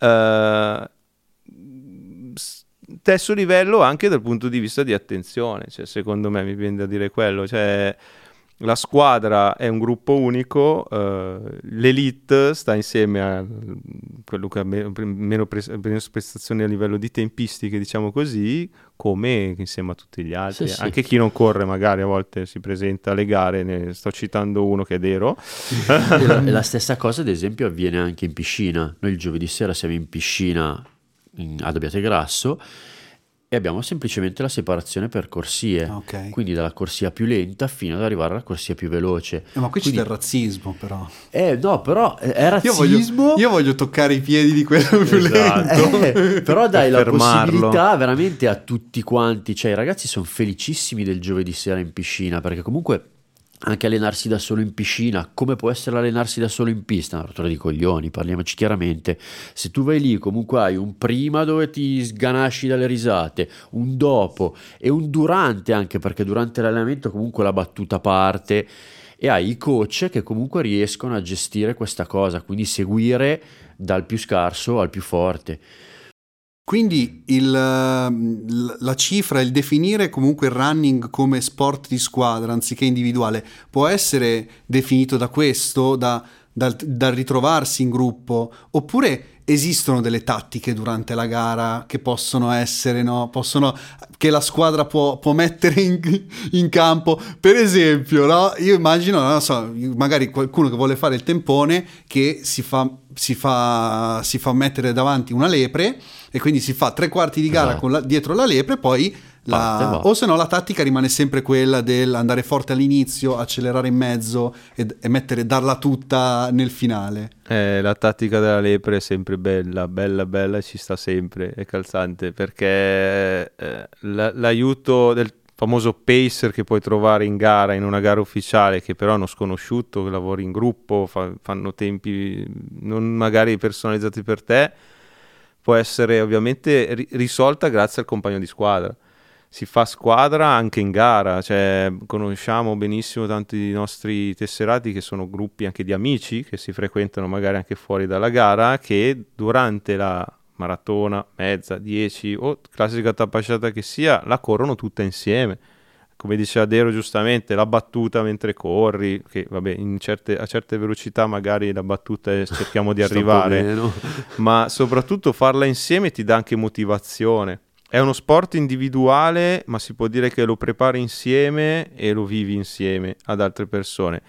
Uh, stesso livello anche dal punto di vista di attenzione, cioè secondo me mi viene da dire quello, cioè la squadra è un gruppo unico, uh, l'elite sta insieme a quello che ha me- meno pre- prestazioni a livello di tempistiche, diciamo così, come insieme a tutti gli altri, sì, anche sì. Chi non corre magari a volte si presenta alle gare, ne sto citando uno che è Dero. la, la stessa cosa ad esempio avviene anche in piscina, noi il giovedì sera siamo in piscina ad Abbiate Grasso e abbiamo semplicemente la separazione per corsie, okay. Quindi dalla corsia più lenta fino ad arrivare alla corsia più veloce. Eh, ma qui quindi... c'è del razzismo però. Eh no, però è razzismo. Io voglio, io voglio toccare i piedi di quello più esatto. lento. Eh, però dai la fermarlo. Possibilità veramente a tutti quanti, cioè i ragazzi sono felicissimi del giovedì sera in piscina, perché comunque anche allenarsi da solo in piscina, come può essere allenarsi da solo in pista? Una rottura di coglioni, parliamoci chiaramente. Se tu vai lì comunque hai un prima dove ti sganasci dalle risate, un dopo e un durante anche, perché durante l'allenamento comunque la battuta parte e hai i coach che comunque riescono a gestire questa cosa, quindi seguire dal più scarso al più forte. Quindi il, la cifra, il definire comunque il running come sport di squadra anziché individuale può essere definito da questo, da, dal, dal ritrovarsi in gruppo, oppure esistono delle tattiche durante la gara che possono essere, no? Possono, che la squadra può, può mettere in, in campo, per esempio, no? Io immagino, non so, magari qualcuno che vuole fare il tempone che si fa, si fa, si fa mettere davanti una lepre e quindi si fa tre quarti di gara, esatto, con la, dietro la lepre, poi la, o se no la tattica rimane sempre quella dell'andare forte all'inizio, accelerare in mezzo e, e mettere, darla tutta nel finale. Eh, la tattica della lepre è sempre bella, bella, bella, ci sta sempre, è calzante, perché eh, l'aiuto del famoso pacer che puoi trovare in gara, in una gara ufficiale, che però è uno sconosciuto, che lavori in gruppo, fa, fanno tempi non magari personalizzati per te, può essere ovviamente ri- risolta grazie al compagno di squadra. Si fa squadra anche in gara, cioè conosciamo benissimo tanti dei nostri tesserati che sono gruppi anche di amici che si frequentano magari anche fuori dalla gara, che durante la maratona, mezza, dieci o classica tappasciata che sia, la corrono tutta insieme. Come diceva Dero giustamente, la battuta mentre corri, che vabbè in certe, a certe velocità magari la battuta è, cerchiamo di arrivare, ma soprattutto farla insieme ti dà anche motivazione. È uno sport individuale, ma si può dire che lo prepari insieme e lo vivi insieme ad altre persone.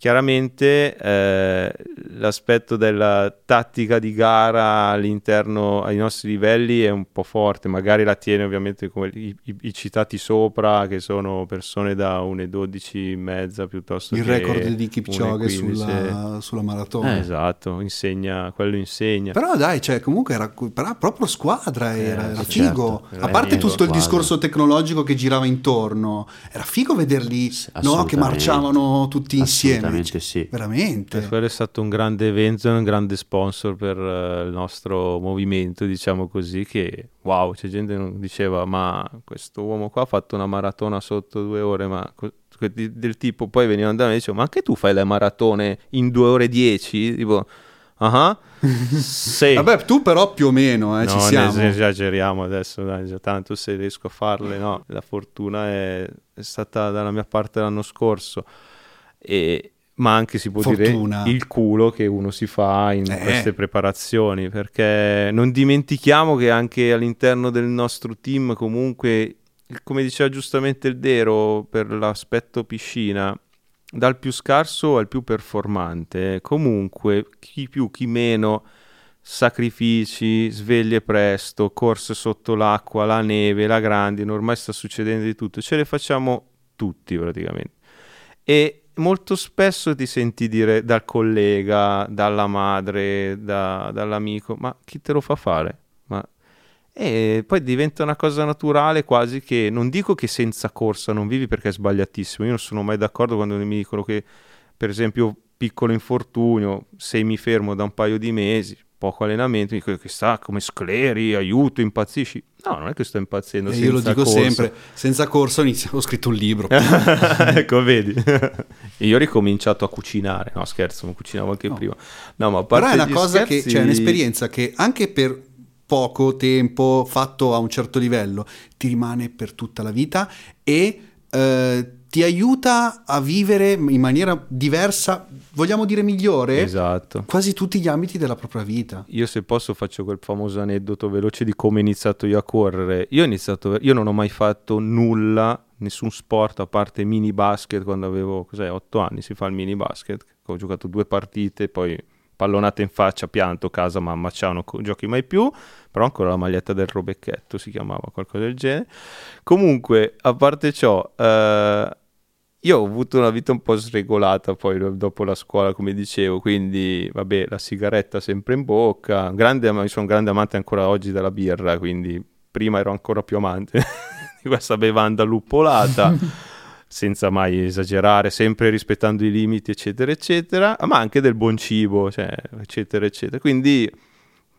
Chiaramente eh, l'aspetto della tattica di gara all'interno ai nostri livelli è un po' forte, magari la tiene ovviamente come i, i, i citati sopra, che sono persone da uno dodici e mezza piuttosto il che il record di Kipchoge sulla, sulla maratona. Eh, esatto, insegna, quello insegna. Però dai, cioè, comunque era, era proprio squadra, era, eh, era figo, certo, a parte tutto squadra. Il discorso tecnologico che girava intorno, era figo vederli, no, che marciavano tutti insieme. Veramente sì, veramente. Quello è stato un grande evento, un grande sponsor per uh, il nostro movimento, diciamo così, che wow, c'è gente che diceva ma questo uomo qua ha fatto una maratona sotto due ore, ma co- del tipo poi venivano da me e dicevano ma anche tu fai le maratone in due ore dieci? Tipo ah uh-huh. Sì. Vabbè, tu però più o meno eh, no, ci siamo. Non esageriamo adesso, dai, già tanto se riesco a farle, no. La fortuna è, è stata dalla mia parte l'anno scorso e ma anche si può Fortuna. Dire il culo che uno si fa in eh. queste preparazioni, perché non dimentichiamo che anche all'interno del nostro team comunque, come diceva giustamente il Dero per l'aspetto piscina, dal più scarso al più performante, comunque chi più chi meno, sacrifici, sveglie presto, corse sotto l'acqua, la neve, la grandine, ormai sta succedendo di tutto, ce le facciamo tutti praticamente. E molto spesso ti senti dire dal collega, dalla madre, da, dall'amico, ma chi te lo fa fare? Ma... E poi diventa una cosa naturale, quasi che, non dico che senza corsa non vivi, perché è sbagliatissimo, io non sono mai d'accordo quando mi dicono che, per esempio, piccolo infortunio, se mi fermo da un paio di mesi, poco allenamento, dico che sta come scleri, aiuto, impazzisci. No, non è che sto impazzendo, eh, senza io lo dico corso. Sempre, senza corso inizio, ho scritto un libro. Ecco, vedi. Io ho ricominciato a cucinare, no scherzo, non cucinavo anche no. prima. No, ma a parte però è una cosa scherzi... che, cioè, un'esperienza che anche per poco tempo, fatto a un certo livello, ti rimane per tutta la vita e eh, ti aiuta a vivere in maniera diversa, vogliamo dire migliore, esatto, quasi tutti gli ambiti della propria vita. Io, se posso, faccio quel famoso aneddoto veloce di come ho iniziato io a correre. Io ho iniziato, io non ho mai fatto nulla, nessun sport, a parte mini basket quando avevo, cos'è, otto anni si fa il mini basket, ho giocato due partite, poi pallonata in faccia, pianto, casa, mamma, ciao, non giochi mai più, però ancora la maglietta del Robecchetto si chiamava, qualcosa del genere. Comunque, a parte ciò, eh, io ho avuto una vita un po' sregolata poi dopo la scuola, come dicevo, quindi vabbè, la sigaretta sempre in bocca, grande, ma sono un grande amante ancora oggi della birra, quindi prima ero ancora più amante di questa bevanda luppolata, senza mai esagerare, sempre rispettando i limiti, eccetera eccetera, ma anche del buon cibo, cioè, eccetera eccetera. Quindi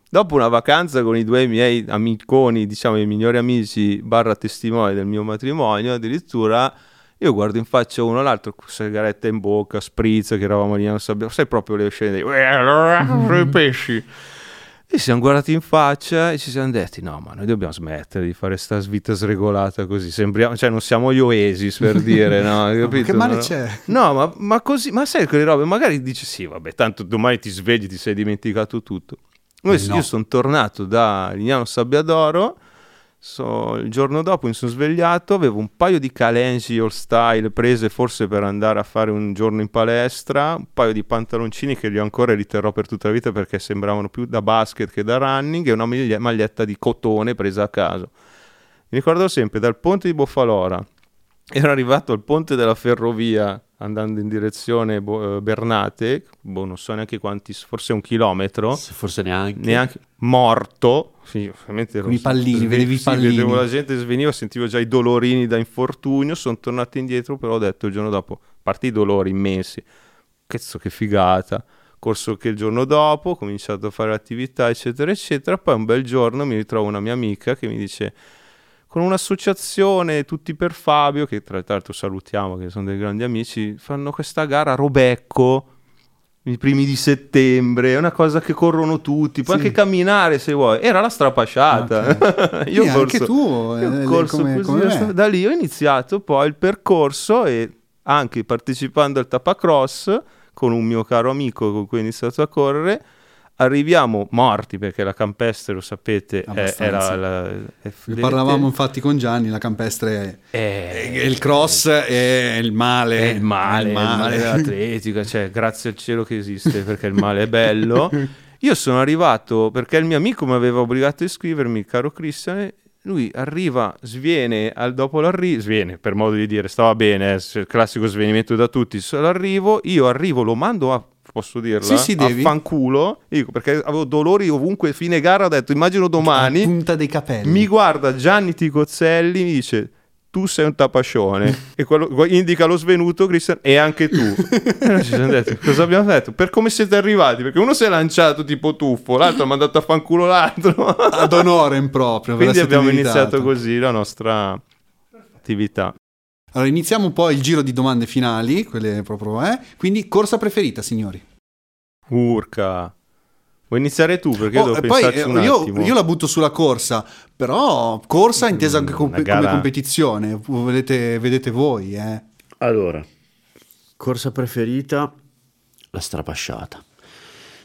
dopo una vacanza con i due miei amiconi, diciamo i migliori amici barra testimoni del mio matrimonio, addirittura io guardo in faccia uno l'altro, sigaretta in bocca, spritz, che eravamo lì, non sappiamo, sai proprio le scene di allora pesci. E ci siamo guardati in faccia e ci siamo detti no, ma noi dobbiamo smettere di fare sta vita sregolata così, sembriamo, cioè non siamo gli Oasis per dire, no, no, capito? Che male c'è? No, ma, ma così, ma sai quelle robe, magari dici sì, vabbè, tanto domani ti svegli, ti sei dimenticato tutto. Noi, eh no. Io sono tornato da Lignano Sabbiadoro, so, il giorno dopo mi sono svegliato, avevo un paio di calenji all style prese forse per andare a fare un giorno in palestra, un paio di pantaloncini che li ho ancora e li terrò per tutta la vita perché sembravano più da basket che da running, e una maglietta di cotone presa a caso. Mi ricordo sempre, dal ponte di Boffalora ero arrivato al ponte della ferrovia andando in direzione Bo- Bernate, boh, non so neanche quanti, forse un chilometro, forse neanche, neanche morto, sì, ovviamente ero, i pallini, vedevi i pallini, vedevo la gente sveniva, sentivo già i dolorini da infortunio. Sono tornato indietro, però ho detto il giorno dopo, a parte i dolori immensi, cazzo che figata, corso che il giorno dopo ho cominciato a fare attività eccetera eccetera. Poi un bel giorno mi ritrovo una mia amica che mi dice, con un'associazione Tutti per Fabio, che tra l'altro salutiamo, che sono dei grandi amici, fanno questa gara a Robecco i primi di settembre, è una cosa che corrono tutti, puoi sì. anche camminare se vuoi. Era la strapasciata, okay. Io e corso, anche tu io eh, corso come, così, come da lì ho iniziato poi il percorso, e anche partecipando al Tapacross con un mio caro amico con cui ho iniziato a correre, arriviamo morti perché la campestre, lo sapete, è, è la, la, è ne parlavamo infatti con Gianni, la campestre è, è, è il cross è, è il male è il male, è il male. È il male dell'atletica, cioè grazie al cielo che esiste, perché il male è bello. Io sono arrivato perché il mio amico mi aveva obbligato a iscrivermi, caro Cristian. Lui arriva, sviene al dopo l'arrivo, sviene per modo di dire, stava bene, eh, classico svenimento da tutti, l'arrivo, io arrivo, lo mando a, posso dirla, sì, sì, a fanculo, dico, perché avevo dolori ovunque, fine gara ho detto immagino domani, punta dei capelli, mi guarda Gianni Ticozzelli, mi dice tu sei un tapascione e quello indica lo svenuto, Cristian, e anche tu. E noi ci siamo detto, cosa abbiamo detto? Per come siete arrivati? Perché uno si è lanciato tipo tuffo, l'altro ha mandato a fanculo l'altro. Ad onore in proprio. Quindi abbiamo iniziato così la nostra attività. Allora iniziamo poi il giro di domande finali, quelle proprio eh. Quindi corsa preferita, signori? Urca. Vuoi iniziare tu? Perché oh, devo poi, pensarci un io, attimo. Io la butto sulla corsa, però corsa intesa anche com- come competizione, vedete, vedete voi. Eh. Allora, corsa preferita, la strapasciata.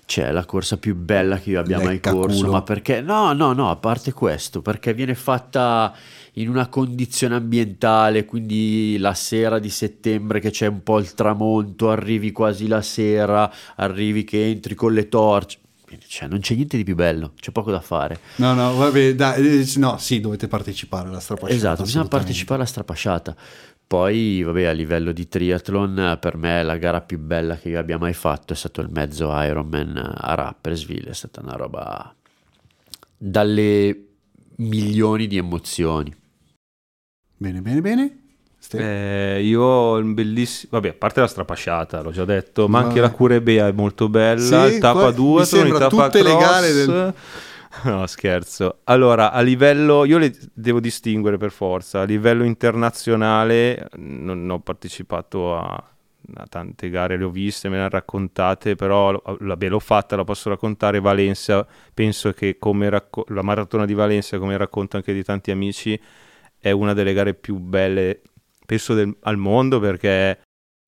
Cioè, la corsa più bella che io abbia Lecca mai corso, culo. Ma perché? No, no, no, a parte questo, perché viene fatta in una condizione ambientale, quindi la sera di settembre che c'è un po' il tramonto, arrivi quasi la sera, arrivi che entri con le torce. Cioè, non c'è niente di più bello, c'è poco da fare. No, no, vabbè, dai, no, sì, dovete partecipare alla strapasciata. Esatto, bisogna partecipare alla strapasciata. Poi, vabbè, a livello di triathlon, per me la gara più bella che io abbia mai fatto è stato il mezzo Ironman a Rapperswil. È stata una roba dalle milioni di emozioni. Bene, bene, bene. Eh, io ho un bellissimo, vabbè, a parte la strapasciata, l'ho già detto, ma anche vabbè. La Curebea è molto bella, sì, il tappa due, il tappa tutte le gare del... No, scherzo. Allora, a livello, io le devo distinguere per forza, a livello internazionale non ho partecipato a, a tante gare, le ho viste, me le hanno raccontate, però vabbè, l'ho fatta, la posso raccontare. Valencia, penso che come racco- la maratona di Valencia, come racconto anche di tanti amici, è una delle gare più belle penso del, al mondo, perché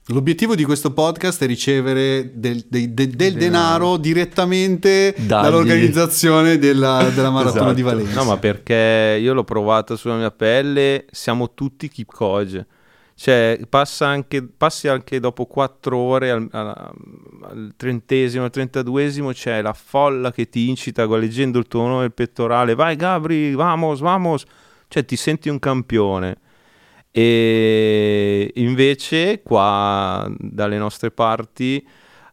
l'obiettivo di questo podcast è ricevere del, del, del, del denaro direttamente Dagli. dall'organizzazione della, della maratona esatto. di Valencia. No, ma perché io l'ho provata sulla mia pelle, siamo tutti Kipchoge. Cioè passa anche, passi anche dopo quattro ore al, al, al trentesimo, al trentaduesimo, c'è la folla che ti incita leggendo il tuo nome, il pettorale, vai Gabri, vamos, vamos, cioè ti senti un campione. E invece qua dalle nostre parti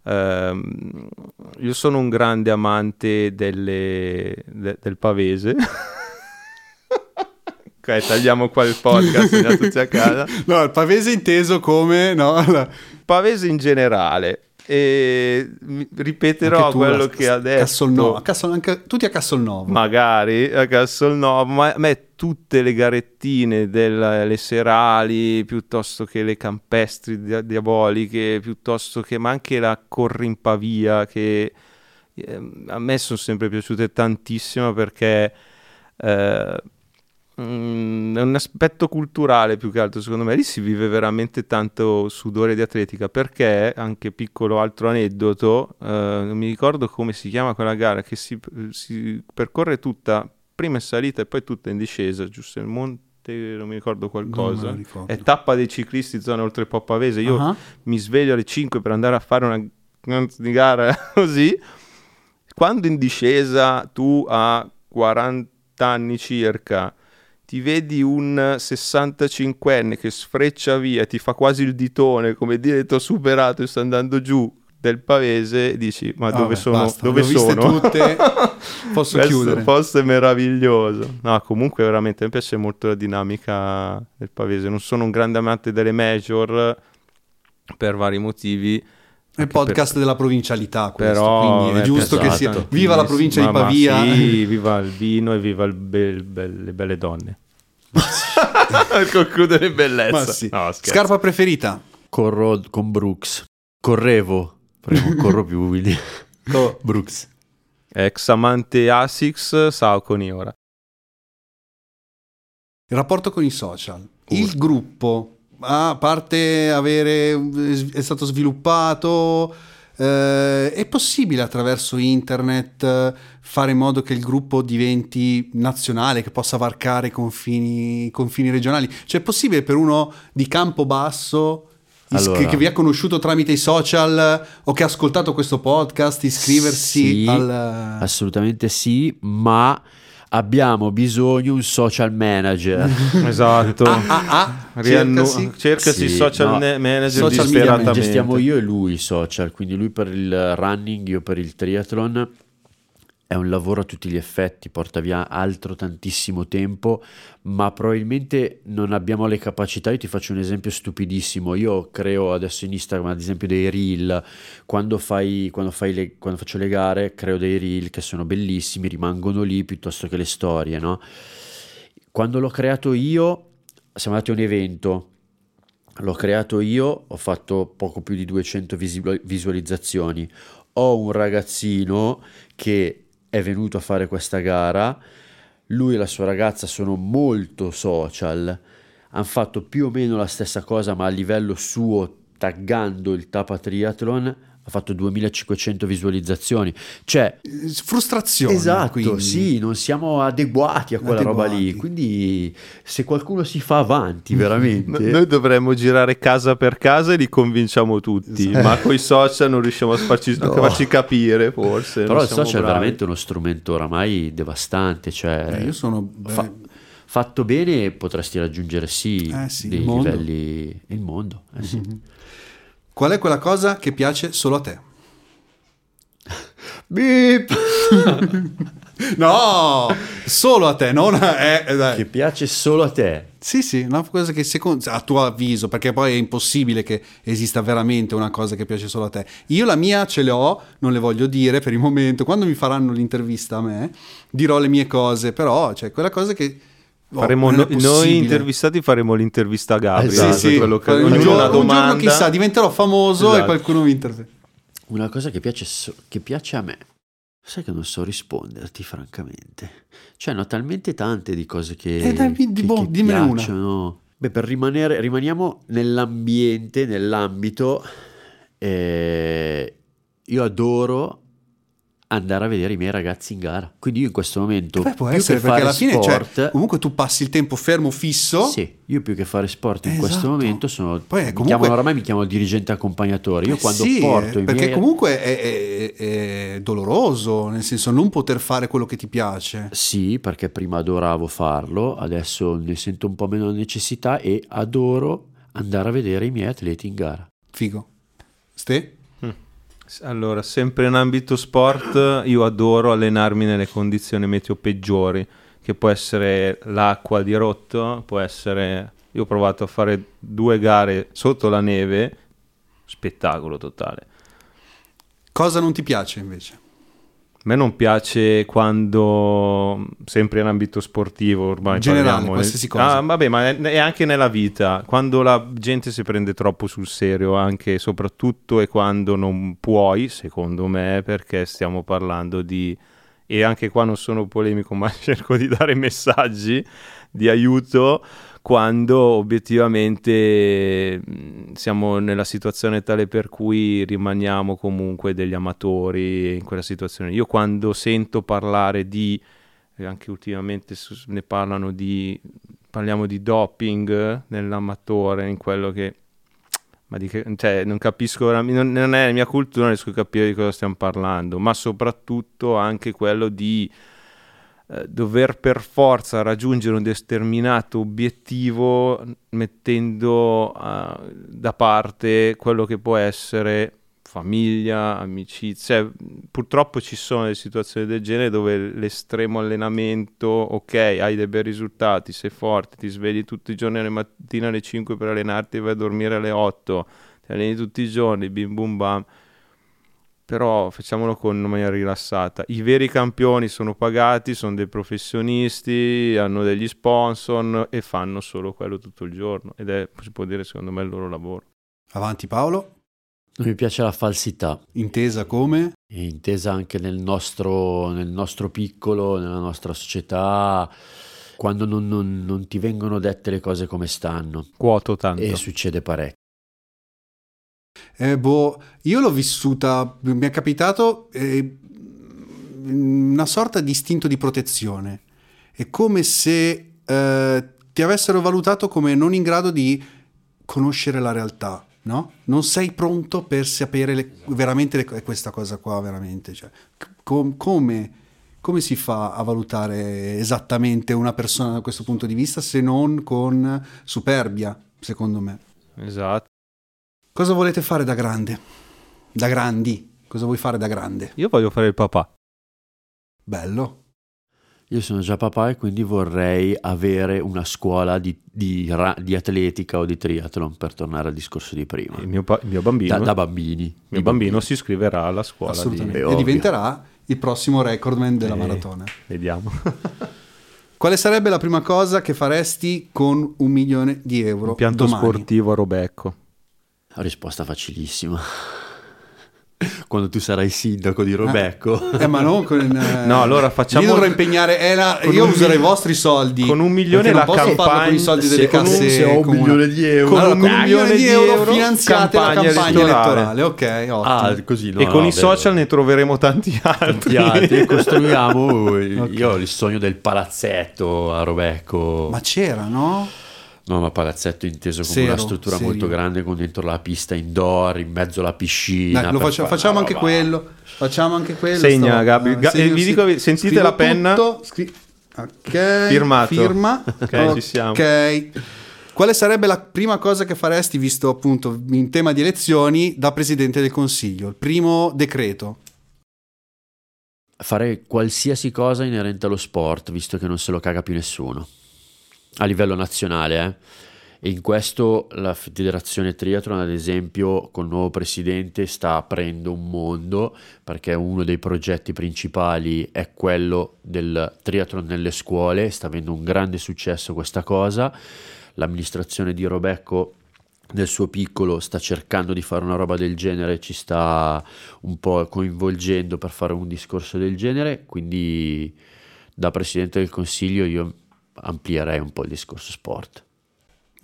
ehm, io sono un grande amante delle, de, del pavese. Ok, tagliamo qua il podcast, andiamo tutti a casa. No, il pavese inteso come no? La... pavese in generale. E ripeterò quello che ha detto Castelnuovo, a Castel, anche, tutti a Castelnuovo magari a Castelnuovo, ma a me tutte le garettine delle le serali piuttosto che le campestri di, diaboliche piuttosto che, ma anche la Corrimpavia che eh, a me sono sempre piaciute tantissimo, perché eh, Mm, è un aspetto culturale più che altro, secondo me lì si vive veramente tanto sudore di atletica, perché anche piccolo altro aneddoto, eh, non mi ricordo come si chiama quella gara che si, si percorre tutta prima in salita e poi tutta in discesa, giusto il monte, non mi ricordo qualcosa ricordo. È tappa dei ciclisti zona oltrepò pavese. Io uh-huh. mi sveglio alle cinque per andare a fare una, una gara così, quando in discesa tu a quaranta anni circa ti vedi un sessantacinquenne che sfreccia via, ti fa quasi il ditone, come dire ti ho superato e sto andando giù del pavese, e dici ma dove Vabbè, sono? Basta, dove sono? Tutte. Posso Questo chiudere? Posto è meraviglioso. No, comunque veramente mi piace molto la dinamica del pavese. Non sono un grande amante delle major per vari motivi. Il podcast per... della provincialità, questo, però quindi è giusto che sia. Viva la provincia ma, di Pavia! Sì, viva il vino e viva il be- il be- le belle donne. Concludere in bellezza. Sì. No, scarpa preferita? Corro con Brooks. Correvo, però non corro più, quindi. Co- Brooks. Ex amante Asics, Sao Coni ora. Il rapporto con i social. Ur. Il gruppo. A parte avere è stato sviluppato Eh, è possibile attraverso internet fare in modo che il gruppo diventi nazionale, che possa varcare confini, confini regionali? Cioè, è possibile per uno di Campobasso, allora, che, che vi ha conosciuto tramite i social o che ha ascoltato questo podcast, iscriversi? Sì, al... assolutamente sì, ma abbiamo bisogno di un social manager. Esatto. Ah, ah, ah. Cercasi, cercasi sì, social no. manager social disperatamente. Gestiamo io e lui i social, quindi lui per il running, io per il triathlon. È un lavoro a tutti gli effetti, porta via altro tantissimo tempo, ma probabilmente non abbiamo le capacità. Io ti faccio un esempio stupidissimo: io creo adesso in Instagram ad esempio dei reel, quando fai, quando fai le, quando faccio le gare creo dei reel che sono bellissimi, rimangono lì piuttosto che le storie, no? Quando l'ho creato io, siamo andati a un evento, l'ho creato io, ho fatto poco più di duecento visualizzazioni, ho un ragazzino che è venuto a fare questa gara, lui e la sua ragazza sono molto social, hanno fatto più o meno la stessa cosa ma a livello suo, taggando il Tapa Triathlon, ha fatto duemilacinquecento visualizzazioni. Cioè frustrazione, esatto, quindi. Sì, non siamo adeguati a quella adeguati. roba lì, quindi se qualcuno si fa avanti veramente noi dovremmo girare casa per casa e li convinciamo tutti, esatto. Ma coi social non riusciamo a farci, no. a farci capire forse. Però il social bravi. È veramente uno strumento oramai devastante, cioè eh, io sono fa- fatto bene potresti raggiungere sì, eh, sì dei il livelli il mondo eh, sì. Mm-hmm. Qual è quella cosa che piace solo a te? Beep! No! Solo a te, non a... Eh, dai. Che piace solo a te? Sì, sì, una cosa che secondo... A tuo avviso, perché poi è impossibile che esista veramente una cosa che piace solo a te. Io la mia ce le ho, non le voglio dire per il momento. Quando mi faranno l'intervista a me, dirò le mie cose, però cioè quella cosa che... Faremo oh, no, noi intervistati faremo l'intervista a Gabriele, esatto, sì, sì. Quello che un, giorno, un giorno chissà diventerò famoso, esatto. E qualcuno mi intervista. Una cosa che piace, so- che piace a me, sai che non so risponderti francamente, cioè no, talmente tante di cose che, eh, dai, che, boh, che dimmene piacciono una. Beh, per rimanere rimaniamo nell'ambiente, nell'ambito, eh, io adoro andare a vedere i miei ragazzi in gara, quindi io in questo momento beh, può più essere, che perché alla fine sport, cioè, comunque tu passi il tempo fermo fisso, sì, io più che fare sport in esatto. questo momento sono poi comunque, mi chiamano, ormai mi chiamo dirigente accompagnatore, io quando sì, porto i perché miei... comunque è, è, è doloroso, nel senso non poter fare quello che ti piace, sì, perché prima adoravo farlo, adesso ne sento un po' meno necessità e adoro andare a vedere i miei atleti in gara. Figo. Ste? Allora, sempre in ambito sport, io adoro allenarmi nelle condizioni meteo peggiori, che può essere l'acqua di rotto, può essere... Io ho provato a fare due gare sotto la neve, spettacolo totale. Cosa non ti piace invece? A me non piace quando, sempre in ambito sportivo ormai generale, parliamo, qualsiasi cosa. Ah, vabbè, ma è, è anche nella vita, quando la gente si prende troppo sul serio, anche e soprattutto, e quando non puoi, secondo me, perché stiamo parlando di, e anche qua non sono polemico, ma cerco di dare messaggi di aiuto, quando obiettivamente siamo nella situazione tale per cui rimaniamo comunque degli amatori in quella situazione. Io quando sento parlare di, anche ultimamente ne parlano di, parliamo di doping nell'amatore, in quello che, ma di che, cioè non capisco, non, non è la mia cultura, non riesco a capire di cosa stiamo parlando, ma soprattutto anche quello di dover per forza raggiungere un determinato obiettivo mettendo uh, da parte quello che può essere famiglia, amicizia, cioè, purtroppo ci sono delle situazioni del genere dove l'estremo allenamento, ok, hai dei bei risultati, sei forte, ti svegli tutti i giorni alle mattine alle cinque per allenarti e vai a dormire alle otto, ti alleni tutti i giorni, bim bum bam, però facciamolo con una maniera rilassata. I veri campioni sono pagati, sono dei professionisti, hanno degli sponsor e fanno solo quello tutto il giorno, ed è, si può dire, secondo me, il loro lavoro. Avanti Paolo. Non mi piace la falsità. Intesa come? È intesa anche nel nostro, nel nostro piccolo, nella nostra società, quando non, non, non ti vengono dette le cose come stanno. Quoto tanto. E succede parecchio. eh, boh, io l'ho vissuta, mi è capitato eh, una sorta di istinto di protezione. È come se eh, ti avessero valutato come non in grado di conoscere la realtà, no? Non sei pronto per sapere le, veramente le, questa cosa qua, veramente. Cioè, com, come, come si fa a valutare esattamente una persona da questo punto di vista se non con superbia, secondo me. Esatto. Cosa volete fare da grande? Da grandi. Cosa vuoi fare da grande? Io voglio fare il papà. Bello. Io sono già papà e quindi vorrei avere una scuola di, di, di atletica o di triathlon, per tornare al discorso di prima. Il mio, pa- il mio bambino, da, da bambini, il mio bambino bambini. si iscriverà alla scuola. Assolutamente. Di... E diventerà il prossimo recordman della e... maratona. Vediamo. Quale sarebbe la prima cosa che faresti con un milione di euro? Un pianto domani? Sportivo a Robecco. Risposta facilissima. Quando tu sarai sindaco di Robecco, eh, eh, ma non con, eh, no, allora facciamo. Io dovrò impegnare. Eh, la, io userei i vostri soldi con un milione la campagna. Con i soldi delle casse, se ho un milione di euro, allora, con un milione di euro finanziate la campagna elettorale. elettorale. Ok, ottimo. Ah, così, no, e no, con no, i vabbè, social vabbè. ne troveremo tanti altri. altri costruiamo. Okay. Io ho il sogno del palazzetto a Robecco, ma c'era, no? No, ma palazzetto inteso come Zero, una struttura serio. molto grande con dentro la pista indoor, in mezzo alla piscina. Dai, lo facciamo, facciamo anche quello, facciamo anche quello. Segna, sto... Gabi. Ga- segno, vi dico, sentite la penna. Tutto, scri- ok. Firmato. Firma. Ok, ci siamo. Ok. Quale sarebbe la prima cosa che faresti, visto appunto in tema di elezioni, da Presidente del Consiglio? Il primo decreto. Fare qualsiasi cosa inerente allo sport, visto che non se lo caga più nessuno. A livello nazionale, eh. E in questo la Federazione Triathlon, ad esempio, col nuovo presidente sta aprendo un mondo, perché uno dei progetti principali è quello del triathlon nelle scuole, sta avendo un grande successo questa cosa. L'amministrazione di Robecco nel suo piccolo sta cercando di fare una roba del genere, ci sta un po' coinvolgendo per fare un discorso del genere, quindi da Presidente del Consiglio io amplierei un po' il discorso sport.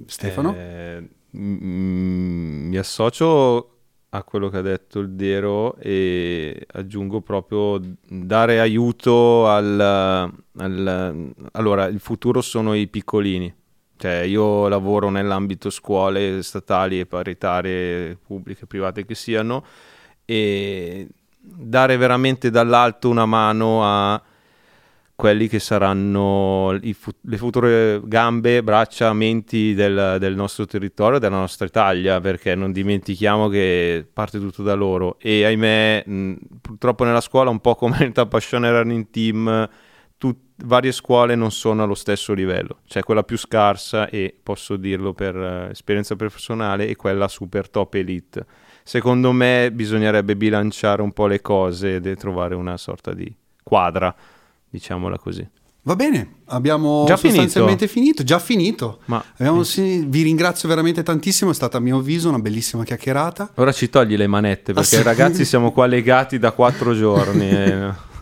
Stefano? Eh, m- mi associo a quello che ha detto il Dero e aggiungo proprio dare aiuto al, al... Allora, il futuro sono i piccolini. Cioè, io lavoro nell'ambito scuole statali e paritarie, pubbliche e private che siano, e dare veramente dall'alto una mano a quelli che saranno i fu- le future gambe, braccia, menti del, del nostro territorio, della nostra Italia, perché non dimentichiamo che parte tutto da loro. E ahimè, mh, purtroppo nella scuola, un po' come il Tapascione Running Team, tut- varie scuole non sono allo stesso livello. C'è quella più scarsa, e posso dirlo per uh, esperienza personale, e quella super top elite. Secondo me bisognerebbe bilanciare un po' le cose e trovare una sorta di quadra, diciamola così. Va bene, abbiamo già sostanzialmente finito, finito già finito. Ma abbiamo, sì, vi ringrazio veramente tantissimo, è stata a mio avviso una bellissima chiacchierata. Ora ci togli le manette, perché ah, sì. ragazzi, siamo qua legati da quattro giorni. E...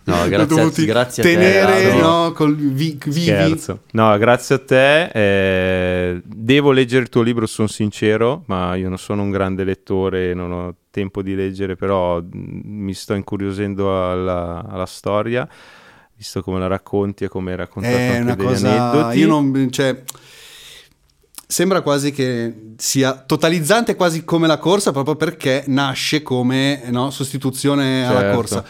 No, grazie, grazie a te. Tenere, no, no col vi, vivi. Scherzo. No, grazie a te. Eh, devo leggere il tuo libro, sono sincero, ma io non sono un grande lettore, non ho tempo di leggere, però mi sto incuriosendo alla, alla storia, visto come la racconti e come hai raccontato è anche una degli cosa... aneddoti. Io non, cioè, sembra quasi che sia totalizzante, quasi come la corsa, proprio perché nasce come, no, sostituzione certo. alla corsa.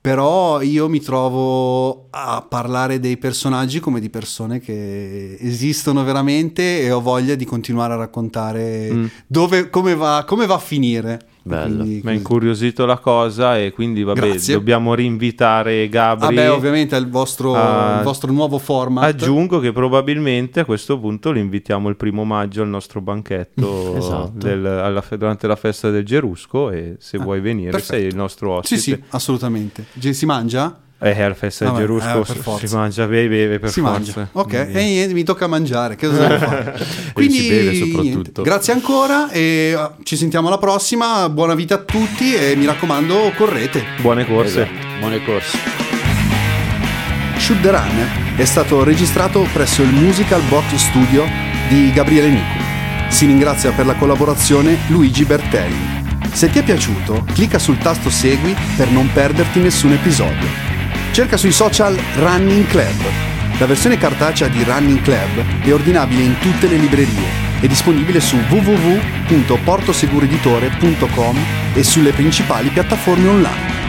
Però io mi trovo a parlare dei personaggi come di persone che esistono veramente e ho voglia di continuare a raccontare mm. dove, come va, come va a finire. Bello. Quindi, mi ha incuriosito la cosa e quindi vabbè, grazie. Dobbiamo rinvitare Gabri. Vabbè, ovviamente al vostro, a... il vostro nuovo format. Aggiungo che probabilmente a questo punto lo invitiamo il primo maggio al nostro banchetto esatto. del, alla, durante la festa del Gerusco, e se ah, vuoi venire perfetto. Sei il nostro ospite. Sì, sì, assolutamente. Si mangia? Eh, alla festa ah, del Gerusco eh, si forza. Mangia, beve, beve per si forza. Mangia. Ok, e eh, niente, mi tocca mangiare, che cosa devo fare? Quindi si beve soprattutto. Niente. Grazie ancora e ci sentiamo alla prossima. Buona vita a tutti e mi raccomando, correte. Buone corse. Esatto. Buone corse. Shoot the Runner è stato registrato presso il Musical Box Studio di Gabriele Nicu. Si ringrazia per la collaborazione Luigi Bertelli. Se ti è piaciuto, clicca sul tasto Segui per non perderti nessun episodio. Cerca sui social Running Club. La versione cartacea di Running Club è ordinabile in tutte le librerie. È disponibile su w w w punto portoseguriditore punto com e sulle principali piattaforme online.